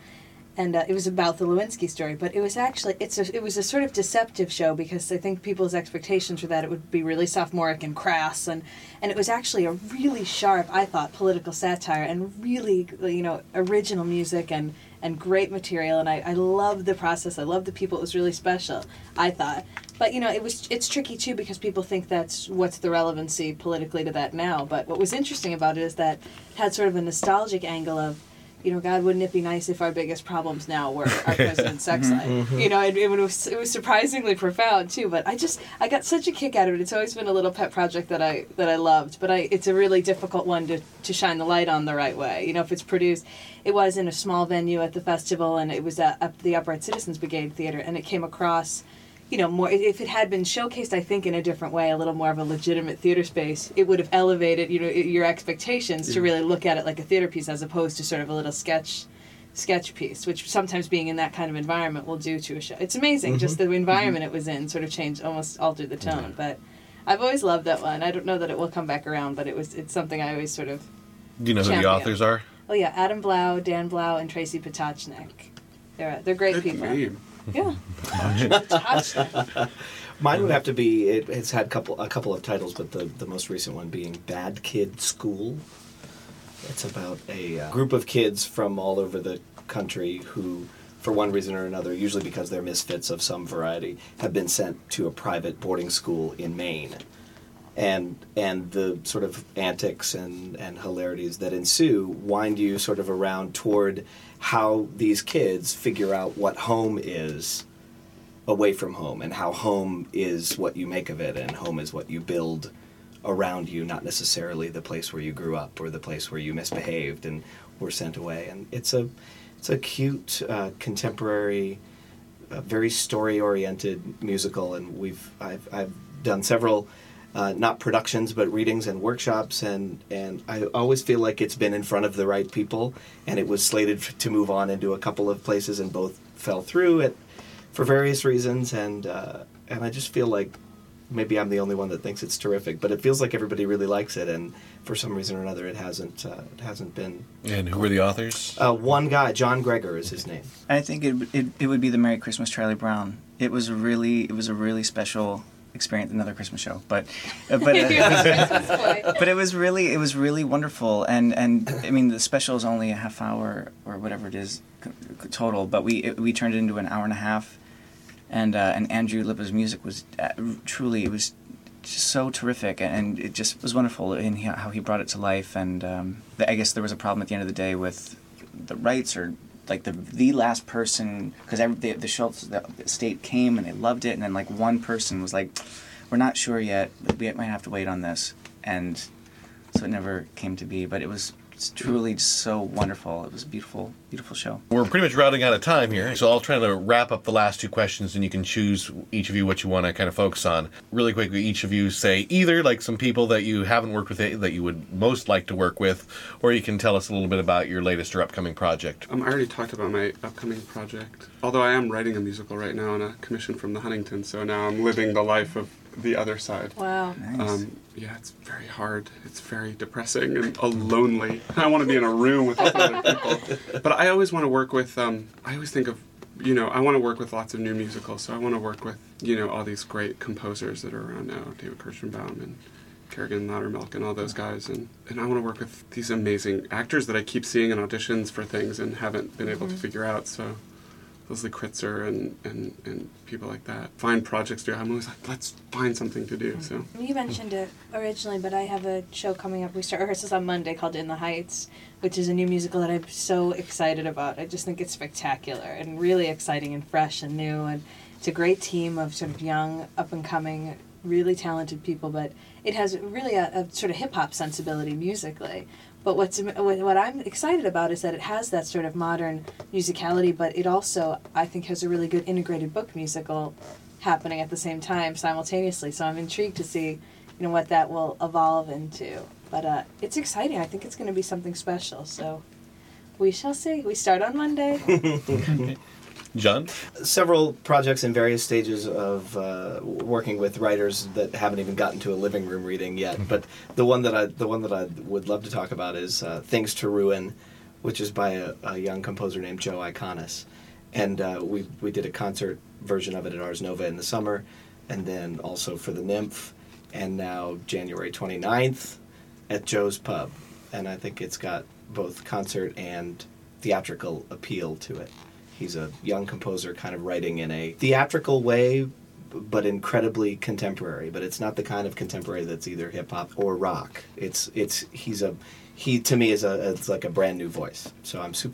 and uh, it was about the Lewinsky story. But it was actually it's a, it was a sort of deceptive show because I think people's expectations were that it would be really sophomoric and crass, and and it was actually a really sharp, I thought, political satire and really, you know, original music and. And great material, and I, I loved the process. I loved the people. It was really special, I thought. But you know, it was it's tricky too because people think that's what's the relevancy politically to that now. But what was interesting about it is that it had sort of a nostalgic angle of, you know, God, wouldn't it be nice if our biggest problems now were our president's sex life? Mm-hmm. You know, and it was it was surprisingly profound too. But I just I got such a kick out of it. It's always been a little pet project that I that I loved. But I it's a really difficult one to to shine the light on the right way. You know, if it's produced. It was in a small venue at the festival, and it was at, at the Upright Citizens Brigade Theater, and it came across, you know, more, if it had been showcased, I think, in a different way, a little more of a legitimate theater space, it would have elevated, you know, your expectations yeah. to really look at it like a theater piece as opposed to sort of a little sketch sketch piece, which sometimes being in that kind of environment will do to a show. It's amazing. Mm-hmm. Just the environment mm-hmm. it was in sort of changed, almost altered the tone. Yeah. But I've always loved that one. I don't know that it will come back around, but it was it's something I always sort of... Do you know who the authors up. are? Oh, yeah. Adam Blau, Dan Blau, and Tracy Patachnik. They're, they're great Good people. Name. Yeah. Mine would have to be, it, it's had couple, a couple of titles, but the, the most recent one being Bad Kid School. It's about a uh, group of kids from all over the country who, for one reason or another, usually because they're misfits of some variety, have been sent to a private boarding school in Maine. And and the sort of antics and, and hilarities that ensue wind you sort of around toward how these kids figure out what home is away from home, and how home is what you make of it, and home is what you build around you, not necessarily the place where you grew up or the place where you misbehaved and were sent away. And it's a it's a cute uh, contemporary, uh, very story-oriented musical, and we've I've I've done several. Uh, not productions, but readings and workshops, and, and I always feel like it's been in front of the right people, and it was slated f- to move on into a couple of places, and both fell through it for various reasons, and uh, and I just feel like maybe I'm the only one that thinks it's terrific, but it feels like everybody really likes it, and for some reason or another, it hasn't uh, it hasn't been. And who were the authors? Uh, one guy, John Gregor, is his name. I think it it it would be the Merry Christmas, Charlie Brown. It was really it was a really special. Experience another Christmas show, but uh, but, it was, but it was really it was really wonderful, and and I mean the special is only a half hour or whatever it is c- c- total, but we it, we turned it into an hour and a half, and uh, and Andrew Lippa's music was uh, truly it was just so terrific, and it just was wonderful in how he brought it to life, and um, the, I guess there was a problem at the end of the day with the rights or. Like the the last person, because the the Schultz the state came and they loved it, and then like one person was like, "We're not sure yet. We might have to wait on this," and so it never came to be. But it was truly so wonderful. It was a beautiful, beautiful show. We're pretty much running out of time here, so I'll try to wrap up the last two questions, and you can choose each of you what you want to kind of focus on. Really quickly, each of you say either like some people that you haven't worked with that you would most like to work with, or you can tell us a little bit about your latest or upcoming project. Um, I already talked about my upcoming project, although I am writing a musical right now on a commission from the Huntington, so now I'm living the life of the other side. Wow. Nice. Um, yeah, it's very hard. It's very depressing and uh, lonely. I want to be in a room with other people. But I always want to work with, um, I always think of, you know, I want to work with lots of new musicals. So I want to work with, you know, all these great composers that are around now, David Kirschenbaum and Kerrigan Loudermilk and all those guys. And, and I want to work with these amazing actors that I keep seeing in auditions for things and haven't been able mm-hmm. to figure out. So Leslie Kritzer and, and, and people like that. Find projects to do. I'm always like, let's find something to do. So you mentioned it originally, but I have a show coming up. We start rehearsals on Monday called In the Heights, which is a new musical that I'm so excited about. I just think it's spectacular and really exciting and fresh and new. And it's a great team of sort of young, up-and-coming, really talented people, but it has really a, a sort of hip-hop sensibility musically. But what's what I'm excited about is that it has that sort of modern musicality, but it also, I think, has a really good integrated book musical happening at the same time, simultaneously. So I'm intrigued to see, you know, what that will evolve into. But uh, it's exciting. I think it's going to be something special. So we shall see. We start on Monday. Okay. John? Several projects in various stages of uh, working with writers that haven't even gotten to a living room reading yet. But the one that I the one that I would love to talk about is uh, Things to Ruin, which is by a, a young composer named Joe Iconis. And uh, we we did a concert version of it at Ars Nova in the summer, and then also for the Nymph, and now January twenty-ninth at Joe's Pub. And I think it's got both concert and theatrical appeal to it. He's a young composer kind of writing in a theatrical way, but incredibly contemporary. But it's not the kind of contemporary that's either hip-hop or rock. It's, it's, he's a, he to me is a, it's like a brand new voice. So I'm super